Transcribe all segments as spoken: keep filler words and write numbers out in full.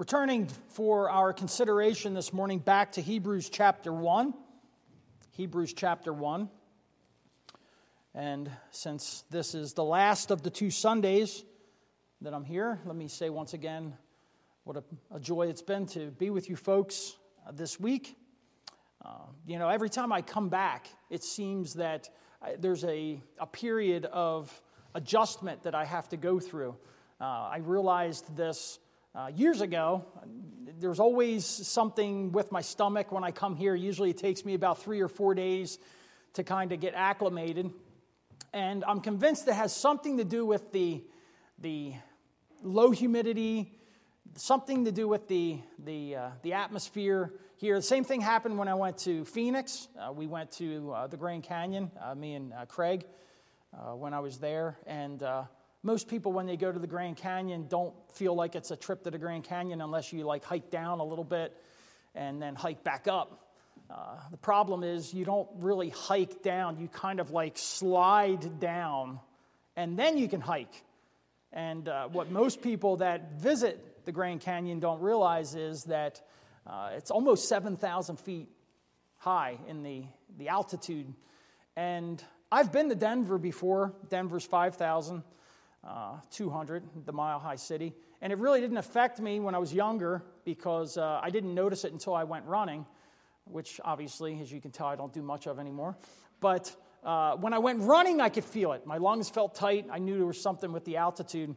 Returning for our consideration this morning back to Hebrews chapter one. Hebrews chapter one. And since this is the last of the two Sundays that I'm here, let me say once again what a, a joy it's been to be with you folks uh, this week. Uh, you know, every time I come back, it seems that I, there's a, a period of adjustment that I have to go through. Uh, I realized this Uh, years ago. There's always something with my stomach when I come here. Usually it takes me about three or four days to kind of get acclimated. And I'm convinced it has something to do with the the low humidity, something to do with the, the, uh, the atmosphere here. The same thing happened when I went to Phoenix. Uh, we went to uh, the Grand Canyon, uh, me and uh, Craig, uh, when I was there. And Uh, Most people, when they go to the Grand Canyon, don't feel like it's a trip to the Grand Canyon unless you like hike down a little bit and then hike back up. Uh, the problem is you don't really hike down. You kind of like slide down, and then you can hike. And uh, what most people that visit the Grand Canyon don't realize is that uh, it's almost seven thousand feet high in the, the altitude. And I've been to Denver before. Denver's five thousand. Uh, two hundred, the mile-high city. And it really didn't affect me when I was younger because uh, I didn't notice it until I went running, which obviously, as you can tell, I don't do much of anymore. But uh, when I went running, I could feel it. My lungs felt tight. I knew there was something with the altitude.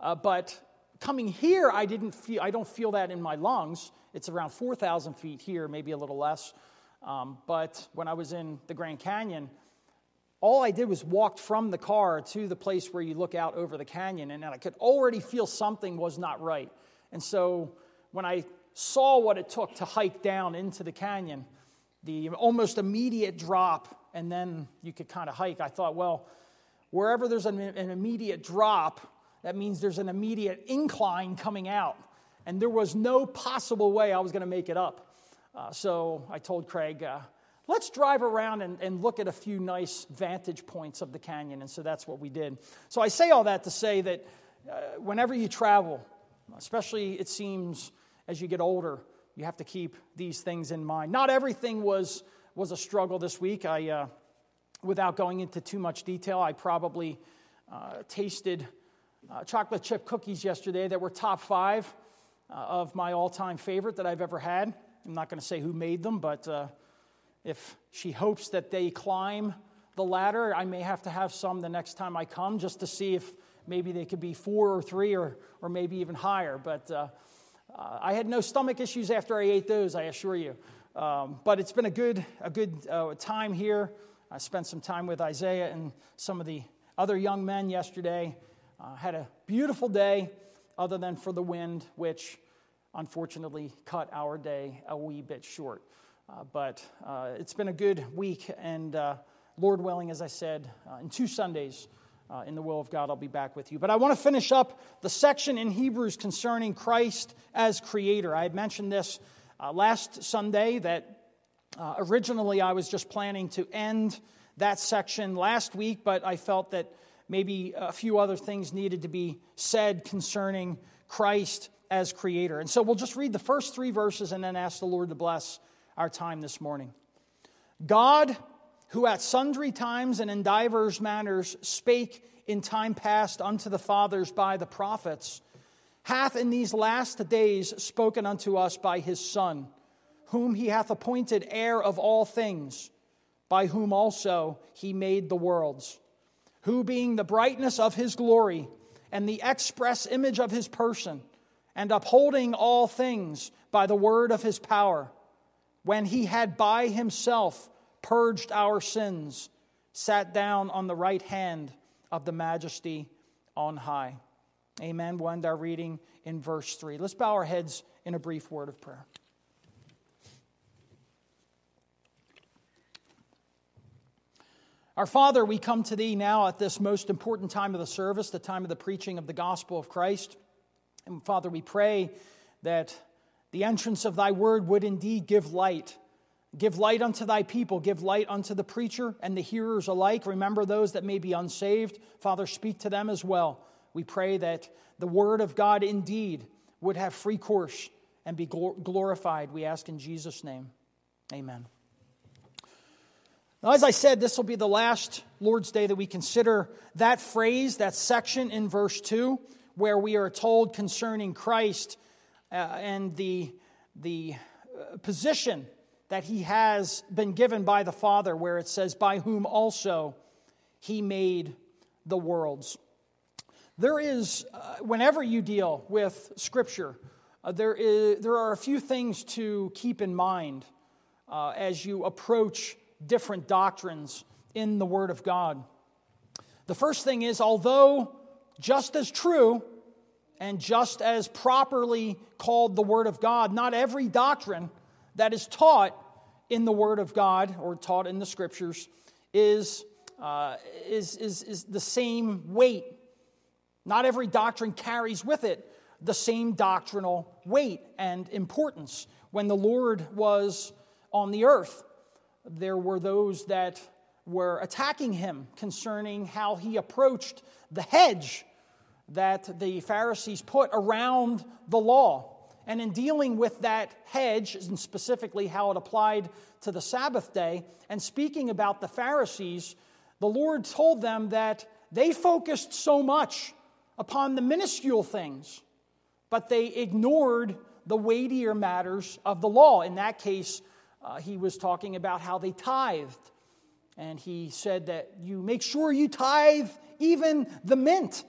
Uh, but coming here, I didn't feel. I don't feel that in my lungs. It's around four thousand feet here, maybe a little less. Um, but when I was in the Grand Canyon, all I did was walked from the car to the place where you look out over the canyon, and I could already feel something was not right. And so when I saw what it took to hike down into the canyon, the almost immediate drop, and then you could kind of hike, I thought, well, wherever there's an, an immediate drop, that means there's an immediate incline coming out. And there was no possible way I was going to make it up. Uh, so I told Craig, uh, let's drive around and, and look at a few nice vantage points of the canyon. And so that's what we did. So I say all that to say that uh, whenever you travel, especially it seems as you get older, you have to keep these things in mind. Not everything was was a struggle this week. I, uh, without going into too much detail, I probably uh, tasted uh, chocolate chip cookies yesterday that were top five uh, of my all-time favorite that I've ever had. I'm not going to say who made them, but Uh, If she hopes that they climb the ladder, I may have to have some the next time I come just to see if maybe they could be four or three or or maybe even higher. But uh, uh, I had no stomach issues after I ate those, I assure you. Um, but it's been a good a good uh, time here. I spent some time with Isaiah and some of the other young men yesterday. Uh, had a beautiful day other than for the wind, which unfortunately cut our day a wee bit short. Uh, but uh, it's been a good week, and uh, Lord willing, as I said, uh, in two Sundays, uh, in the will of God, I'll be back with you. But I want to finish up the section in Hebrews concerning Christ as Creator. I had mentioned this uh, last Sunday, that uh, originally I was just planning to end that section last week, but I felt that maybe a few other things needed to be said concerning Christ as Creator. And so we'll just read the first three verses and then ask the Lord to bless our time this morning. God, who at sundry times and in divers manners spake in time past unto the fathers by the prophets, hath in these last days spoken unto us by his Son, whom he hath appointed heir of all things, by whom also he made the worlds, who being the brightness of his glory and the express image of his person, and upholding all things by the word of his power, when he had by himself purged our sins, sat down on the right hand of the majesty on high. Amen. We'll end our reading in verse three. Let's bow our heads in a brief word of prayer. Our Father, we come to thee now at this most important time of the service, the time of the preaching of the gospel of Christ. And Father, we pray that the entrance of thy word would indeed give light. Give light unto thy people. Give light unto the preacher and the hearers alike. Remember those that may be unsaved. Father, speak to them as well. We pray that the word of God indeed would have free course and be glorified, we ask in Jesus' name. Amen. Now, as I said, this will be the last Lord's Day that we consider that phrase, that section in verse two, where we are told concerning Christ uh, and the, the uh, position that he has been given by the Father, where it says, by whom also he made the worlds. There is, uh, whenever you deal with Scripture, uh, there is there are a few things to keep in mind uh, as you approach different doctrines in the Word of God. The first thing is, although just as true and just as properly called the Word of God, not every doctrine that is taught in the Word of God or taught in the Scriptures is uh, is is is the same weight. Not every doctrine carries with it the same doctrinal weight and importance. When the Lord was on the earth, there were those that were attacking him concerning how he approached the hedge that the Pharisees put around the law. And in dealing with that hedge, and specifically how it applied to the Sabbath day, and speaking about the Pharisees, the Lord told them that they focused so much upon the minuscule things, but they ignored the weightier matters of the law. In that case, uh, he was talking about how they tithed, and he said that you make sure you tithe even the mint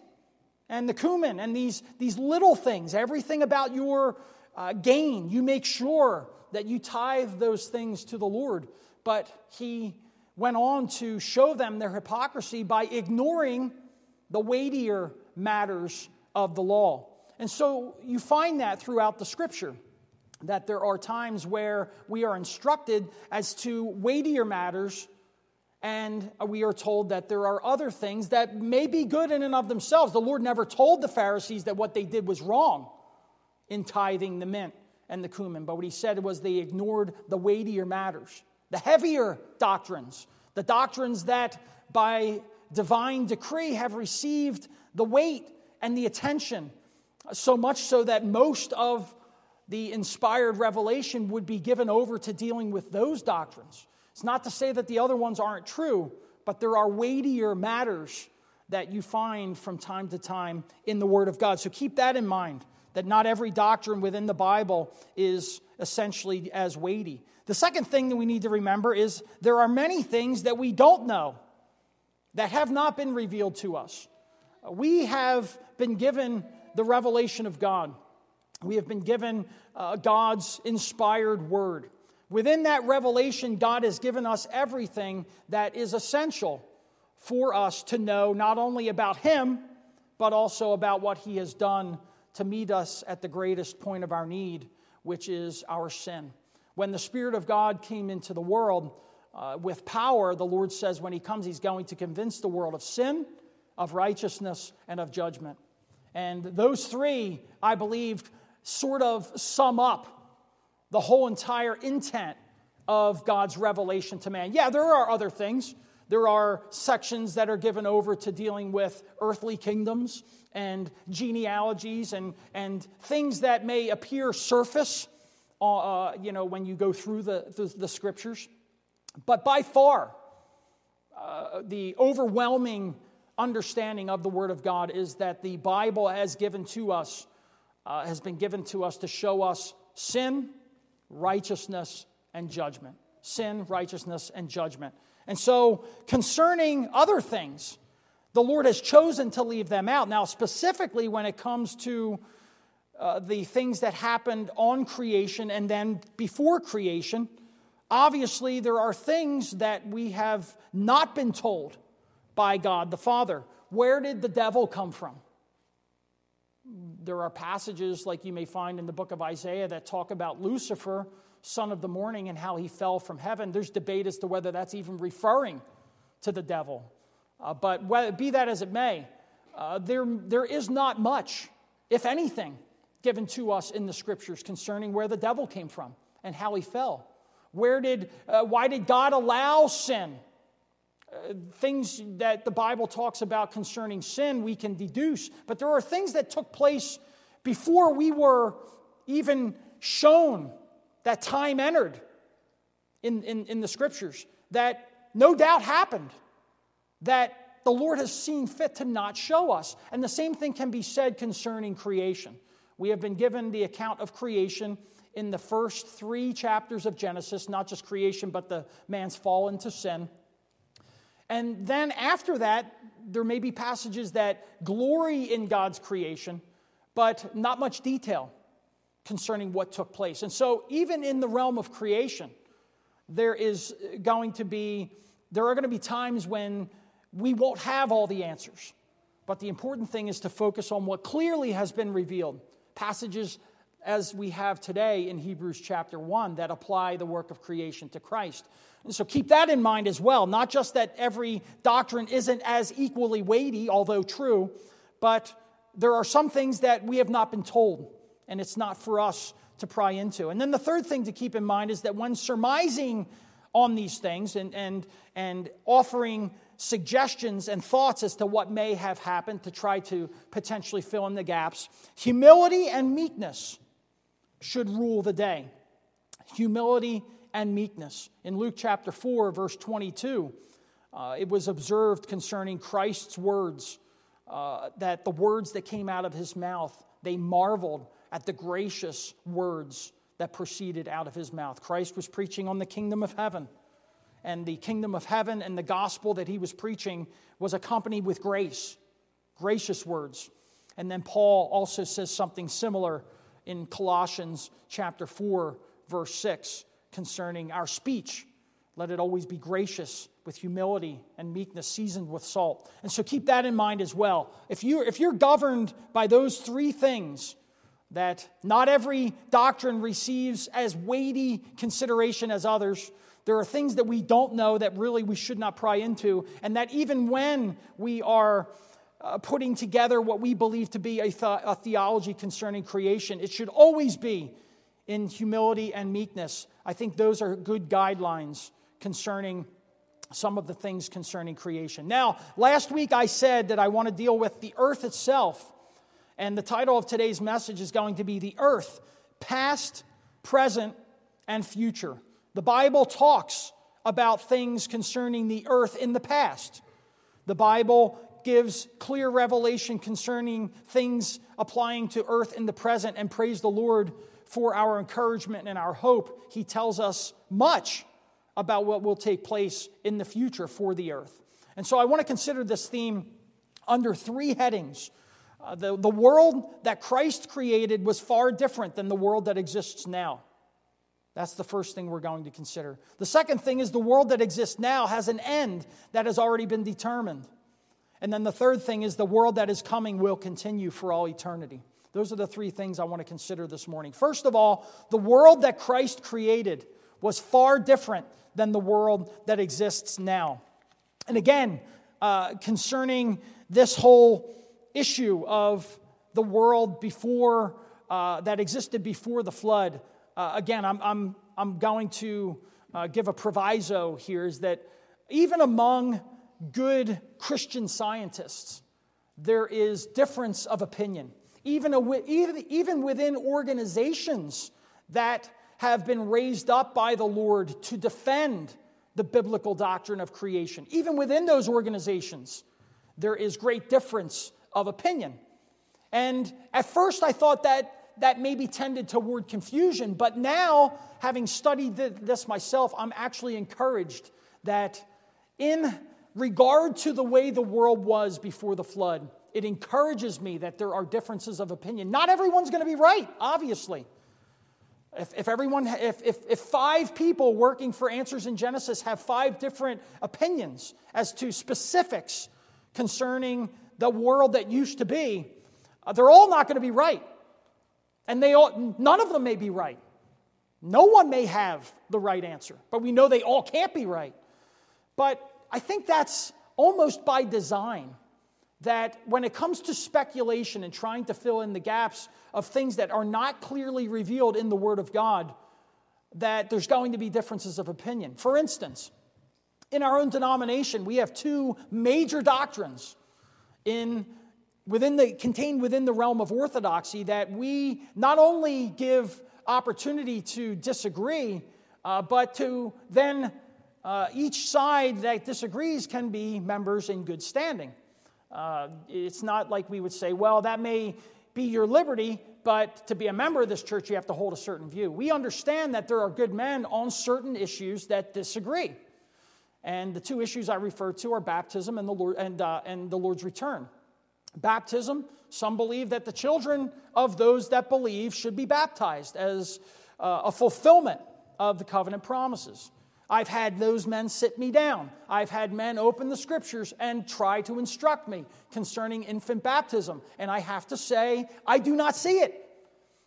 and the cumin and these, these little things, everything about your uh, gain. You make sure that you tithe those things to the Lord. But he went on to show them their hypocrisy by ignoring the weightier matters of the law. And so you find that throughout the Scripture, that there are times where we are instructed as to weightier matters, and we are told that there are other things that may be good in and of themselves. The Lord never told the Pharisees that what they did was wrong in tithing the mint and the cumin, but what he said was they ignored the weightier matters, the heavier doctrines, the doctrines that by divine decree have received the weight and the attention, so much so that most of the inspired revelation would be given over to dealing with those doctrines. It's not to say that the other ones aren't true, but there are weightier matters that you find from time to time in the Word of God. So keep that in mind, that not every doctrine within the Bible is essentially as weighty. The second thing that we need to remember is there are many things that we don't know that have not been revealed to us. We have been given the revelation of God. We have been given uh, God's inspired word. Within that revelation, God has given us everything that is essential for us to know, not only about him, but also about what he has done to meet us at the greatest point of our need, which is our sin. When the Spirit of God came into the world uh, with power, the Lord says when he comes, he's going to convince the world of sin, of righteousness, and of judgment. And those three, I believe, sort of sum up the whole entire intent of God's revelation to man. Yeah, there are other things. There are sections that are given over to dealing with earthly kingdoms and genealogies and, and things that may appear surface, uh, you know, when you go through the, the, the Scriptures. But by far, uh, the overwhelming understanding of the Word of God is that the Bible has given to us, uh, has been given to us to show us sin, righteousness, and judgment. Sin, righteousness, and judgment. And so, concerning other things, the Lord has chosen to leave them out. Now, specifically when it comes to uh, the things that happened on creation and then before creation, obviously there are things that we have not been told by God the Father. Where did the devil come from? There are passages like you may find in the book of Isaiah that talk about Lucifer, son of the morning, and how he fell from heaven. There's debate as to whether that's even referring to the devil. Uh, but whether, be that as it may, uh, there there is not much, if anything, given to us in the Scriptures concerning where the devil came from and how he fell. Where did uh, why did God allow sin? Things that the Bible talks about concerning sin, we can deduce. But there are things that took place before we were even shown that time entered in, in, in the scriptures, that no doubt happened, that the Lord has seen fit to not show us. And the same thing can be said concerning creation. We have been given the account of creation in the first three chapters of Genesis, not just creation, but the man's fall into sin. And then after that, there may be passages that glory in God's creation, but not much detail concerning what took place. And so even in the realm of creation, there is going to be, there are going to be times when we won't have all the answers. But the important thing is to focus on what clearly has been revealed. Passages as we have today in Hebrews chapter one that apply the work of creation to Christ. And so keep that in mind as well. Not just that every doctrine isn't as equally weighty, although true, but there are some things that we have not been told, and it's not for us to pry into. And then the third thing to keep in mind is that when surmising on these things and and and offering suggestions and thoughts as to what may have happened to try to potentially fill in the gaps, humility and meekness should rule the day. Humility and meekness. In Luke chapter four, verse twenty-two, uh, it was observed concerning Christ's words, uh, that the words that came out of his mouth, they marveled at the gracious words that proceeded out of his mouth. Christ was preaching on the kingdom of heaven. And the kingdom of heaven and the gospel that he was preaching was accompanied with grace, gracious words. And then Paul also says something similar in Colossians chapter four, verse six, concerning our speech. Let it always be gracious, with humility and meekness, seasoned with salt. And so keep that in mind as well. If you, if you're governed by those three things, that not every doctrine receives as weighty consideration as others, there are things that we don't know that really we should not pry into, and that even when we are uh, putting together what we believe to be a, th- a theology concerning creation, it should always be in humility and meekness. I think those are good guidelines concerning some of the things concerning creation. Now, last week I said that I want to deal with the earth itself, and the title of today's message is going to be The Earth, Past, Present, and Future. The Bible talks about things concerning the earth in the past. The Bible gives clear revelation concerning things applying to earth in the present, and praise the Lord for our encouragement and our hope. He tells us much about what will take place in the future for the earth. And so I want to consider this theme under three headings. Uh, the, the world that Christ created was far different than the world that exists now. That's the first thing we're going to consider. The second thing is the world that exists now has an end that has already been determined. And then the third thing is the world that is coming will continue for all eternity. Those are the three things I want to consider this morning. First of all, the world that Christ created was far different than the world that exists now. And again, uh, concerning this whole issue of the world before uh, that existed before the flood, Uh, again, I'm I'm I'm going to uh, give a proviso here, is that even among good Christian scientists, there is difference of opinion. Even a, even even within organizations that have been raised up by the Lord to defend the biblical doctrine of creation, even within those organizations, there is great difference of opinion. And at first, I thought that. That maybe tended toward confusion, but now, having studied this myself, I'm actually encouraged that in regard to the way the world was before the flood, it encourages me that there are differences of opinion. Not everyone's going to be right, obviously. If, if everyone, if, if if five people working for Answers in Genesis have five different opinions as to specifics concerning the world that used to be, uh, they're all not going to be right. And they all, none of them may be right. No one may have the right answer, but we know they all can't be right. But I think that's almost by design, that when it comes to speculation and trying to fill in the gaps of things that are not clearly revealed in the Word of God, that there's going to be differences of opinion. For instance, in our own denomination, we have two major doctrines in within the contained within the realm of orthodoxy, that we not only give opportunity to disagree, uh, but to then uh, each side that disagrees can be members in good standing. Uh, it's not like we would say, well, that may be your liberty, but to be a member of this church, you have to hold a certain view. We understand that there are good men on certain issues that disagree. And the two issues I refer to are baptism and the Lord, and, uh, and the Lord's return. Baptism, some believe that the children of those that believe should be baptized as uh, a fulfillment of the covenant promises. I've had those men sit me down. I've had men open the scriptures and try to instruct me concerning infant baptism. And I have to say, I do not see it.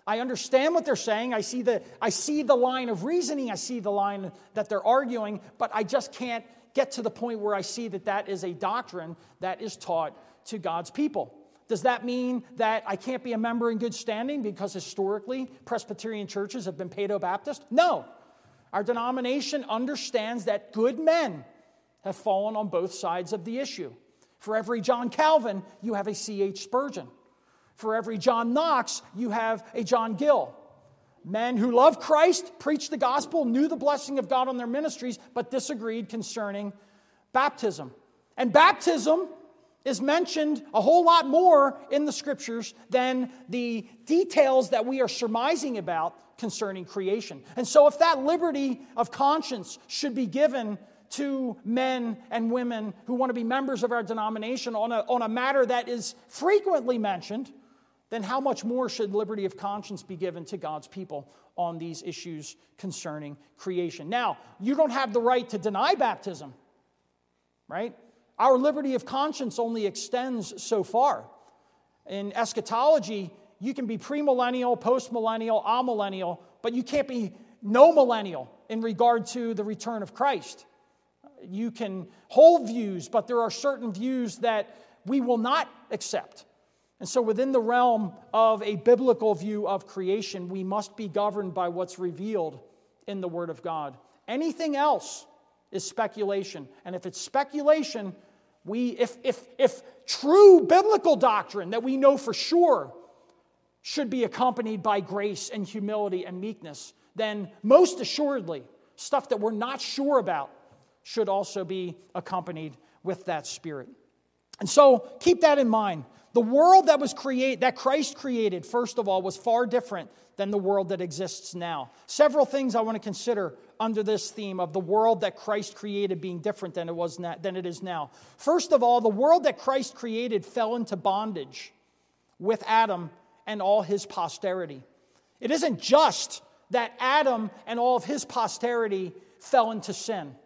I understand what they're saying. I see the, I see the line of reasoning. I see the line that they're arguing. But I just can't get to the point where I see that that is a doctrine that is taught to God's people. Does that mean that I can't be a member in good standing because historically Presbyterian churches have been Paedo-Baptist? No. Our denomination understands that good men have fallen on both sides of the issue. For every John Calvin, you have a C H Spurgeon. For every John Knox, you have a John Gill. Men who loved Christ, preached the gospel, knew the blessing of God on their ministries, but disagreed concerning baptism. And baptism is mentioned a whole lot more in the scriptures than the details that we are surmising about concerning creation. And so if that liberty of conscience should be given to men and women who want to be members of our denomination on a, on a matter that is frequently mentioned, then how much more should liberty of conscience be given to God's people on these issues concerning creation? Now, you don't have the right to deny baptism, right? Our liberty of conscience only extends so far. In eschatology, you can be premillennial, postmillennial, amillennial, but you can't be no millennial in regard to the return of Christ. You can hold views, but there are certain views that we will not accept. And so within the realm of a biblical view of creation, we must be governed by what's revealed in the Word of God. Anything else is speculation. And if it's speculation, We, if, if, if true biblical doctrine that we know for sure should be accompanied by grace and humility and meekness, then most assuredly, stuff that we're not sure about should also be accompanied with that spirit. And so keep that in mind. The world that was create, that Christ created, first of all, was far different than the world that exists now. Several things I want to consider under this theme of the world that Christ created being different than it was na- than it is now. First of all, the world that Christ created fell into bondage with Adam and all his posterity. It isn't just that Adam and all of his posterity fell into sin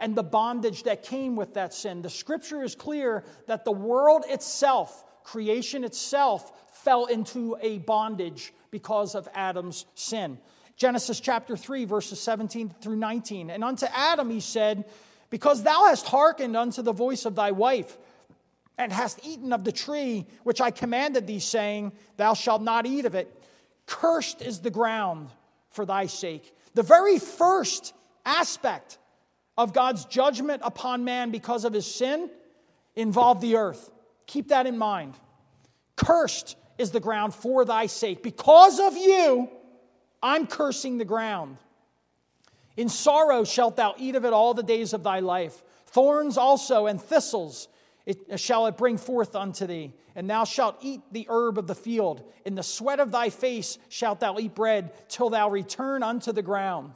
and the bondage that came with that sin. The scripture is clear that the world itself, creation itself, fell into a bondage because of Adam's sin. Genesis chapter three, verses seventeen through nineteen. And unto Adam he said, because thou hast hearkened unto the voice of thy wife, and hast eaten of the tree which I commanded thee, saying, thou shalt not eat of it. Cursed is the ground for thy sake. The very first aspect of God's judgment upon man because of his sin involved the earth. Keep that in mind. Cursed is the ground for thy sake. Because of you, I'm cursing the ground. In sorrow shalt thou eat of it all the days of thy life. Thorns also and thistles it, shall it bring forth unto thee. And thou shalt eat the herb of the field. In the sweat of thy face shalt thou eat bread, till thou return unto the ground.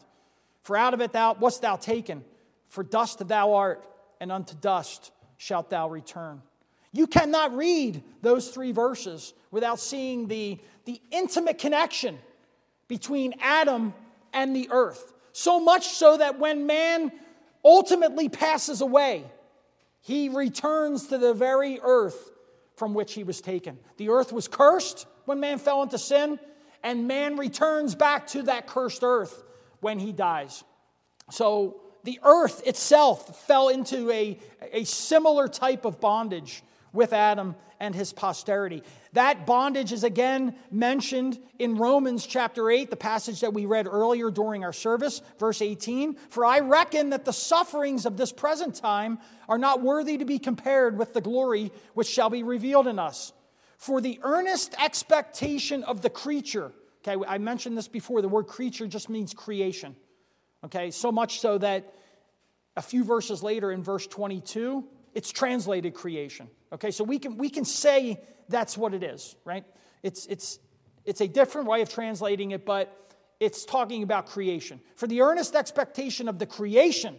For out of it thou wast thou taken, for dust thou art, and unto dust shalt thou return. You cannot read those three verses without seeing the, the intimate connection between Adam and the earth. So much so that when man ultimately passes away, he returns to the very earth from which he was taken. The earth was cursed when man fell into sin, and man returns back to that cursed earth when he dies. So the earth itself fell into a, a similar type of bondage with Adam and his posterity. That bondage is again mentioned in Romans chapter eight, the passage that we read earlier during our service, verse eighteen. For I reckon that the sufferings of this present time are not worthy to be compared with the glory which shall be revealed in us. For the earnest expectation of the creature. Okay, I mentioned this before. The word creature just means creation. Okay, so much so that a few verses later in verse twenty-two, it's translated creation. Okay, so we can we can say that's what it is, right? It's it's it's a different way of translating it, but it's talking about creation. For the earnest expectation of the creation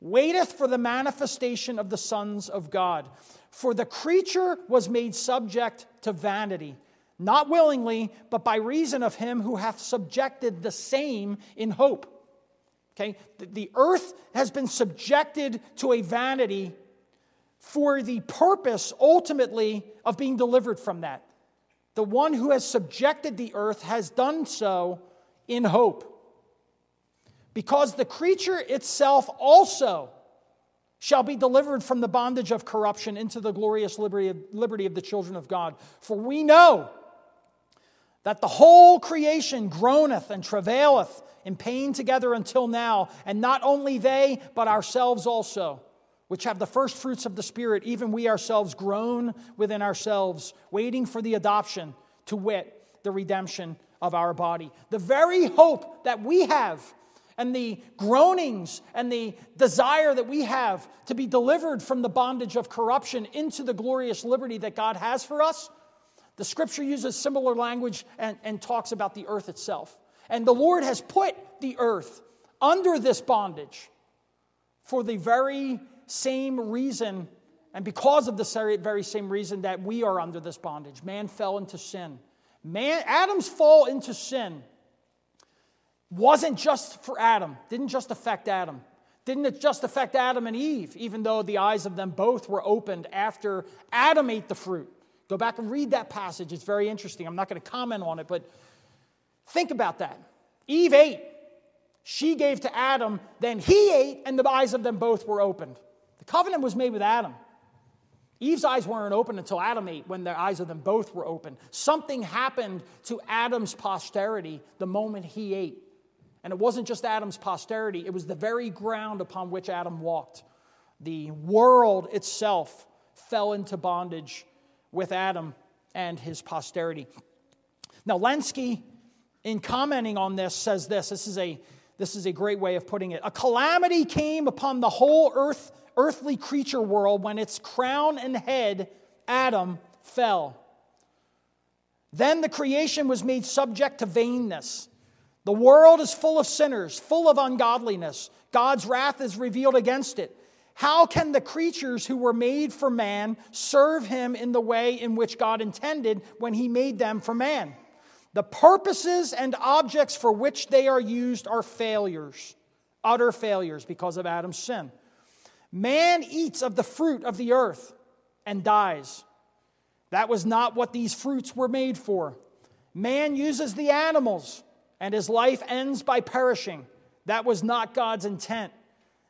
waiteth for the manifestation of the sons of God. For the creature was made subject to vanity, not willingly, but by reason of him who hath subjected the same in hope. Okay, the earth has been subjected to a vanity for the purpose, ultimately, of being delivered from that. The one who has subjected the earth has done so in hope. Because the creature itself also shall be delivered from the bondage of corruption into the glorious liberty of, liberty of the children of God. For we know that the whole creation groaneth and travaileth in pain together until now, and not only they, but ourselves also, which have the first fruits of the Spirit, even we ourselves groan within ourselves, waiting for the adoption, to wit, the redemption of our body. The very hope that we have, and the groanings and the desire that we have to be delivered from the bondage of corruption into the glorious liberty that God has for us, the Scripture uses similar language and, and talks about the earth itself. And the Lord has put the earth under this bondage for the very same reason, and because of the very same reason that we are under this bondage. Man fell into sin. Man, Adam's fall into sin wasn't just for Adam, didn't just affect Adam. Didn't it just affect Adam and Eve, even though the eyes of them both were opened after Adam ate the fruit? Go back and read that passage. It's very interesting. I'm not going to comment on it, but think about that. Eve ate. She gave to Adam. Then he ate, and the eyes of them both were opened. The covenant was made with Adam. Eve's eyes weren't open until Adam ate, when the eyes of them both were open. Something happened to Adam's posterity the moment he ate. And it wasn't just Adam's posterity. It was the very ground upon which Adam walked. The world itself fell into bondage with Adam and his posterity. Now, Lenski, in commenting on this, says this. This is a, this is a great way of putting it. A calamity came upon the whole earth, earthly creature world when its crown and head, Adam, fell. Then the creation was made subject to vainness. The world is full of sinners, full of ungodliness. God's wrath is revealed against it. How can the creatures who were made for man serve him in the way in which God intended when he made them for man? The purposes and objects for which they are used are failures, utter failures because of Adam's sin. Man eats of the fruit of the earth and dies. That was not what these fruits were made for. Man uses the animals, and his life ends by perishing. That was not God's intent.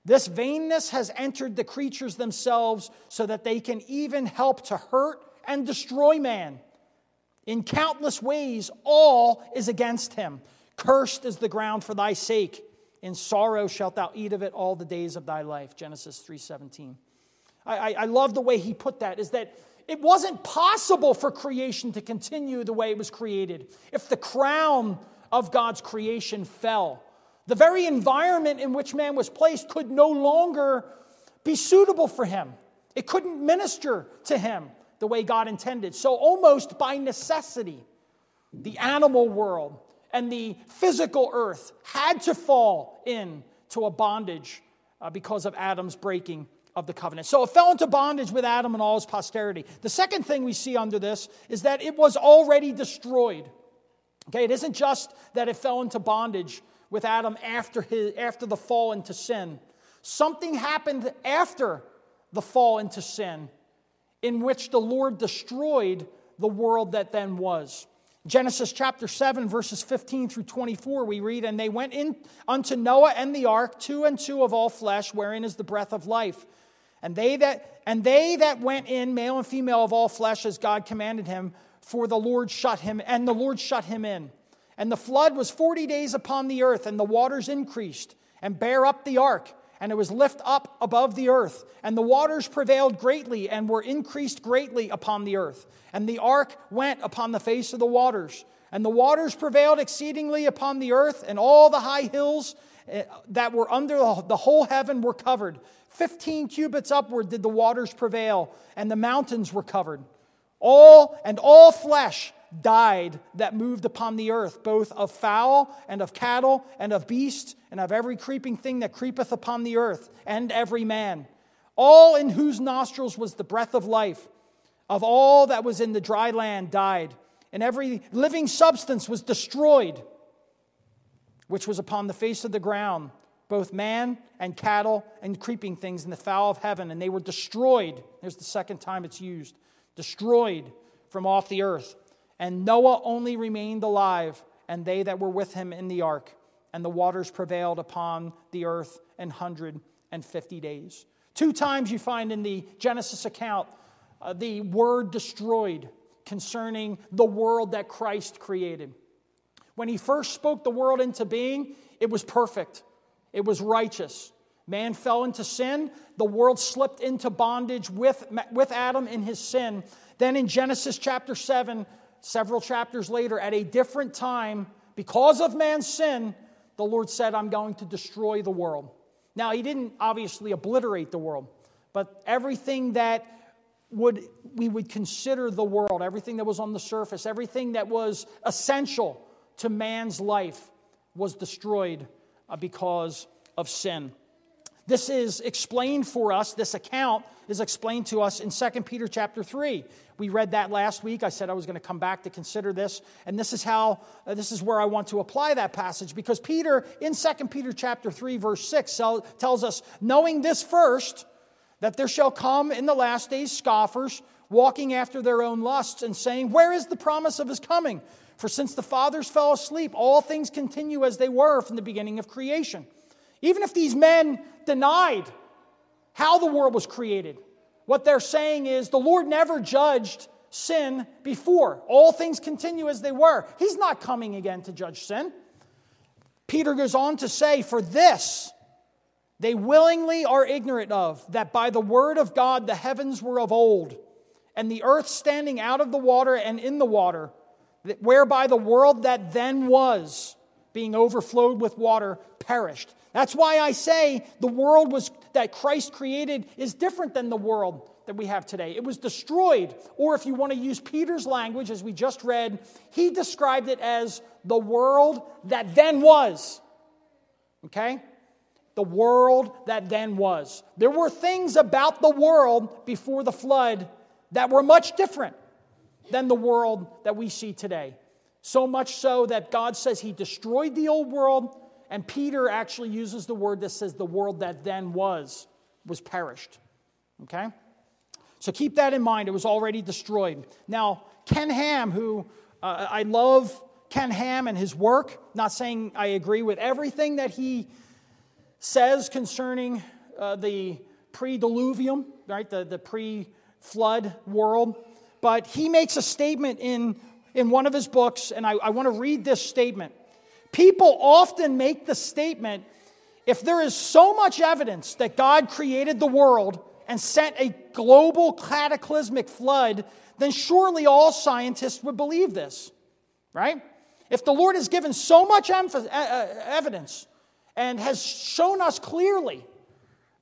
This vainness has entered the creatures themselves so that they can even help to hurt and destroy man. In countless ways, all is against him. Cursed is the ground for thy sake. In sorrow shalt thou eat of it all the days of thy life. Genesis three seventeen. I, I, I love the way he put that, is that it wasn't possible for creation to continue the way it was created. If the crown of God's creation fell, the very environment in which man was placed could no longer be suitable for him. It couldn't minister to him the way God intended. So almost by necessity, the animal world and the physical earth had to fall into a bondage uh, because of Adam's breaking of the covenant. So it fell into bondage with Adam and all his posterity. The second thing we see under this is that it was already destroyed. Okay, it isn't just that it fell into bondage with Adam after his, after the fall into sin. Something happened after the fall into sin in which the Lord destroyed the world that then was. Genesis chapter seven, verses fifteen through twenty-four, we read, "And they went in unto Noah and the ark, two and two of all flesh, wherein is the breath of life. And they that and they that went in, male and female of all flesh, as God commanded him, For the Lord shut him, and the Lord shut him in. And the flood was forty days upon the earth, and the waters increased, and bare up the ark, and it was lift up above the earth. And the waters prevailed greatly and were increased greatly upon the earth. And the ark went upon the face of the waters. And the waters prevailed exceedingly upon the earth, and all the high hills that were under the whole heaven were covered. Fifteen cubits upward did the waters prevail, and the mountains were covered. All and all flesh died that moved upon the earth, both of fowl and of cattle and of beast and of every creeping thing that creepeth upon the earth, and every man. All in whose nostrils was the breath of life, of all that was in the dry land died. And every living substance was destroyed, which was upon the face of the ground, both man and cattle and creeping things and the fowl of heaven. And they were destroyed. There's the second time it's used. Destroyed from off the earth. And Noah only remained alive, and they that were with him in the ark. And the waters prevailed upon the earth an hundred and fifty days. Two times you find in the Genesis account uh, the word destroyed, concerning the world that Christ created. When he first spoke the world into being, it was perfect. It was righteous. Man fell into sin. The world slipped into bondage with, with Adam in his sin. Then in Genesis chapter seven, several chapters later, at a different time, because of man's sin, the Lord said, I'm going to destroy the world. Now, he didn't obviously obliterate the world, but everything that would we would consider the world, everything that was on the surface, everything that was essential to man's life was destroyed because of sin. This is explained for us, this account is explained to us in Second Peter chapter three. We read that last week. I said I was going to come back to consider this, and this is how uh, this is where I want to apply that passage, because Peter in Second Peter chapter three verse six tells us, knowing this first, that there shall come in the last days scoffers, walking after their own lusts, and saying, where is the promise of his coming? For since the fathers fell asleep, all things continue as they were from the beginning of creation. Even if these men denied how the world was created, what they're saying is the Lord never judged sin before. All things continue as they were. He's not coming again to judge sin. Peter goes on to say, for this they willingly are ignorant of, that by the word of God the heavens were of old, and the earth standing out of the water and in the water, whereby the world that then was, being overflowed with water, perished. That's why I say the world was that Christ created is different than the world that we have today. It was destroyed, or if you want to use Peter's language, as we just read, he described it as the world that then was. Okay? The world that then was. There were things about the world before the flood that were much different than the world that we see today. So much so that God says he destroyed the old world, and Peter actually uses the word that says the world that then was, was perished. Okay? So keep that in mind. It was already destroyed. Now, Ken Ham, who uh, I love Ken Ham and his work, not saying I agree with everything that he says concerning uh, the pre-diluvium, right, the, the pre-flood world. But he makes a statement in, in one of his books, and I, I want to read this statement. People often make the statement, if there is so much evidence that God created the world and sent a global cataclysmic flood, then surely all scientists would believe this, right? If the Lord has given so much emph- evidence and has shown us clearly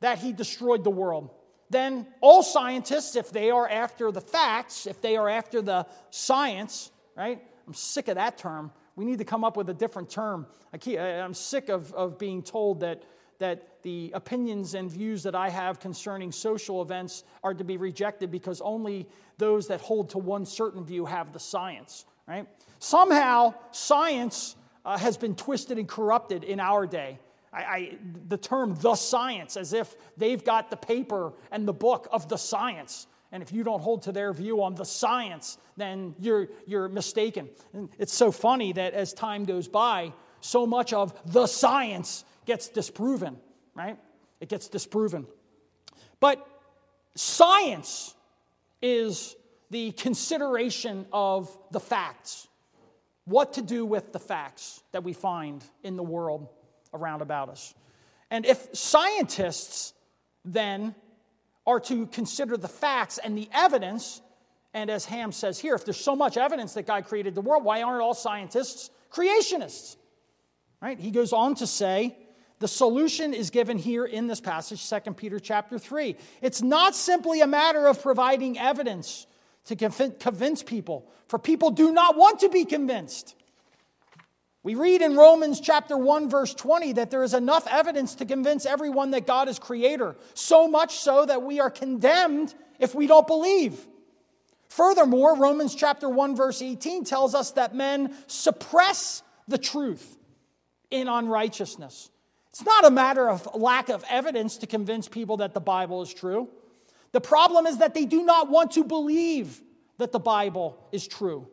that he destroyed the world, then all scientists, if they are after the facts, if they are after the science, right? I'm sick of that term. We need to come up with a different term. I keep, I'm sick of, of being told that, that the opinions and views that I have concerning social events are to be rejected because only those that hold to one certain view have the science, right? Somehow, science uh, has been twisted and corrupted in our day. I, I, the term the science, as if they've got the paper and the book of the science. And if you don't hold to their view on the science, then you're you're mistaken. And it's so funny that as time goes by, so much of the science gets disproven, right? It gets disproven. But science is the consideration of the facts. What to do with the facts that we find in the world around about us. And if scientists then are to consider the facts and the evidence, and as Ham says here, if there's so much evidence that God created the world, why aren't all scientists creationists? Right? He goes on to say, the solution is given here in this passage, Second Peter chapter three. It's not simply a matter of providing evidence to convince people, for people do not want to be convinced. We read in Romans chapter one, verse twenty, that there is enough evidence to convince everyone that God is creator, so much so that we are condemned if we don't believe. Furthermore, Romans chapter one, verse eighteen tells us that men suppress the truth in unrighteousness. It's not a matter of lack of evidence to convince people that the Bible is true. The problem is that they do not want to believe that the Bible is true.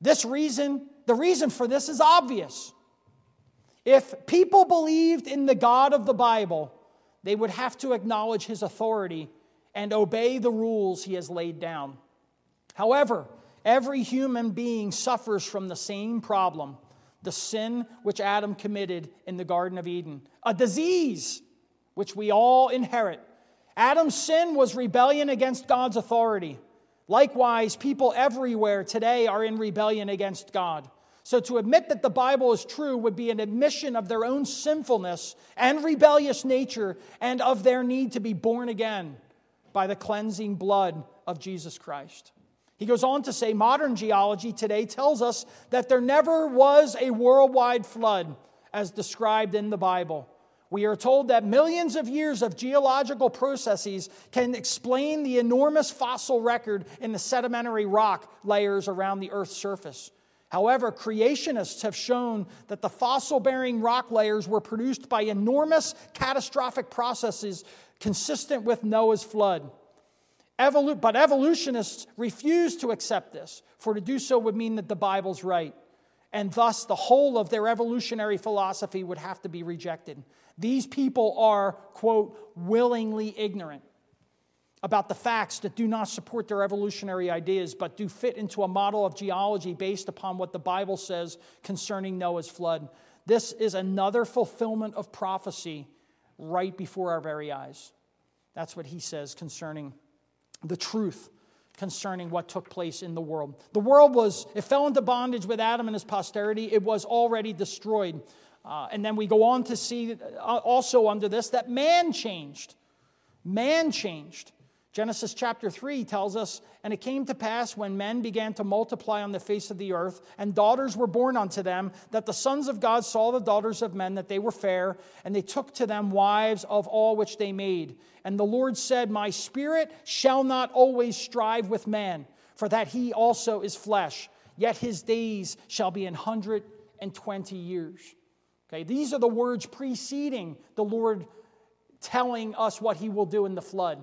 This reason The reason for this is obvious. If people believed in the God of the Bible, they would have to acknowledge his authority and obey the rules he has laid down. However, every human being suffers from the same problem, the sin which Adam committed in the Garden of Eden, a disease which we all inherit. Adam's sin was rebellion against God's authority. Likewise, people everywhere today are in rebellion against God. So to admit that the Bible is true would be an admission of their own sinfulness and rebellious nature and of their need to be born again by the cleansing blood of Jesus Christ. He goes on to say, modern geology today tells us that there never was a worldwide flood as described in the Bible. We are told that millions of years of geological processes can explain the enormous fossil record in the sedimentary rock layers around the Earth's surface. However, creationists have shown that the fossil-bearing rock layers were produced by enormous catastrophic processes consistent with Noah's flood. Evolu- but evolutionists refuse to accept this, for to do so would mean that the Bible's right. And thus, the whole of their evolutionary philosophy would have to be rejected. These people are, quote, willingly ignorant about the facts that do not support their evolutionary ideas, but do fit into a model of geology based upon what the Bible says concerning Noah's flood. This is another fulfillment of prophecy right before our very eyes. That's what he says concerning the truth concerning what took place in the world. The world was, it fell into bondage with Adam and his posterity. It was already destroyed. Uh, and then we go on to see also under this that man changed. Man changed. Genesis chapter three tells us, and it came to pass when men began to multiply on the face of the earth, and daughters were born unto them, that the sons of God saw the daughters of men, that they were fair, and they took to them wives of all which they made. And the Lord said, my spirit shall not always strive with man, for that he also is flesh, yet his days shall be an hundred and twenty years. Okay, these are the words preceding the Lord telling us what he will do in the flood.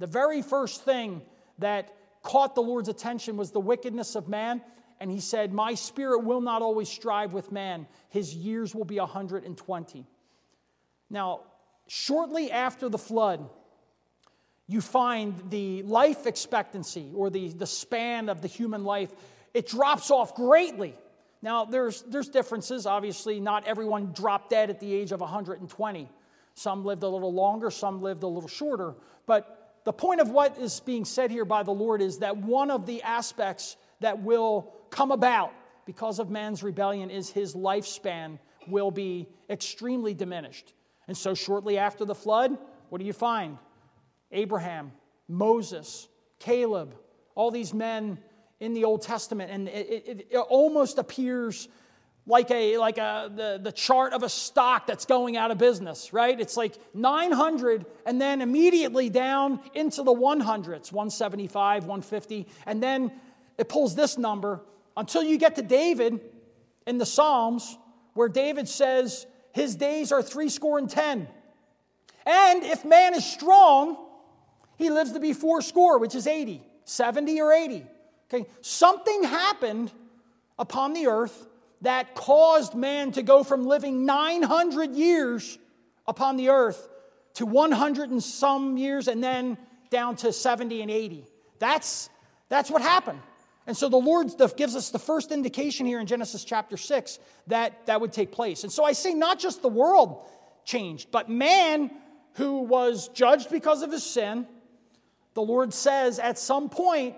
The very first thing that caught the Lord's attention was the wickedness of man. And he said, my spirit will not always strive with man. His years will be one hundred twenty. Now, shortly after the flood, you find the life expectancy or the, the span of the human life, it drops off greatly. Now, there's, there's differences. Obviously, not everyone dropped dead at the age of one hundred twenty. Some lived a little longer, some lived a little shorter. But the point of what is being said here by the Lord is that one of the aspects that will come about because of man's rebellion is his lifespan will be extremely diminished. And so shortly after the flood, what do you find? Abraham, Moses, Caleb, all these men in the Old Testament. And it, it, it almost appears like a like a the, the chart of a stock that's going out of business, right? It's like nine hundred and then immediately down into the hundreds, one seventy-five, one fifty, and then it pulls this number until you get to David in the Psalms where David says his days are threescore and ten. And if man is strong, he lives to be fourscore, which is eighty, seventy or eighty. Okay, something happened upon the earth that caused man to go from living nine hundred years upon the earth to one hundred and some years and then down to seventy and eighty. That's, that's what happened. And so the Lord gives us the first indication here in Genesis chapter six that that would take place. And so I say not just the world changed. But man, who was judged because of his sin, the Lord says at some point,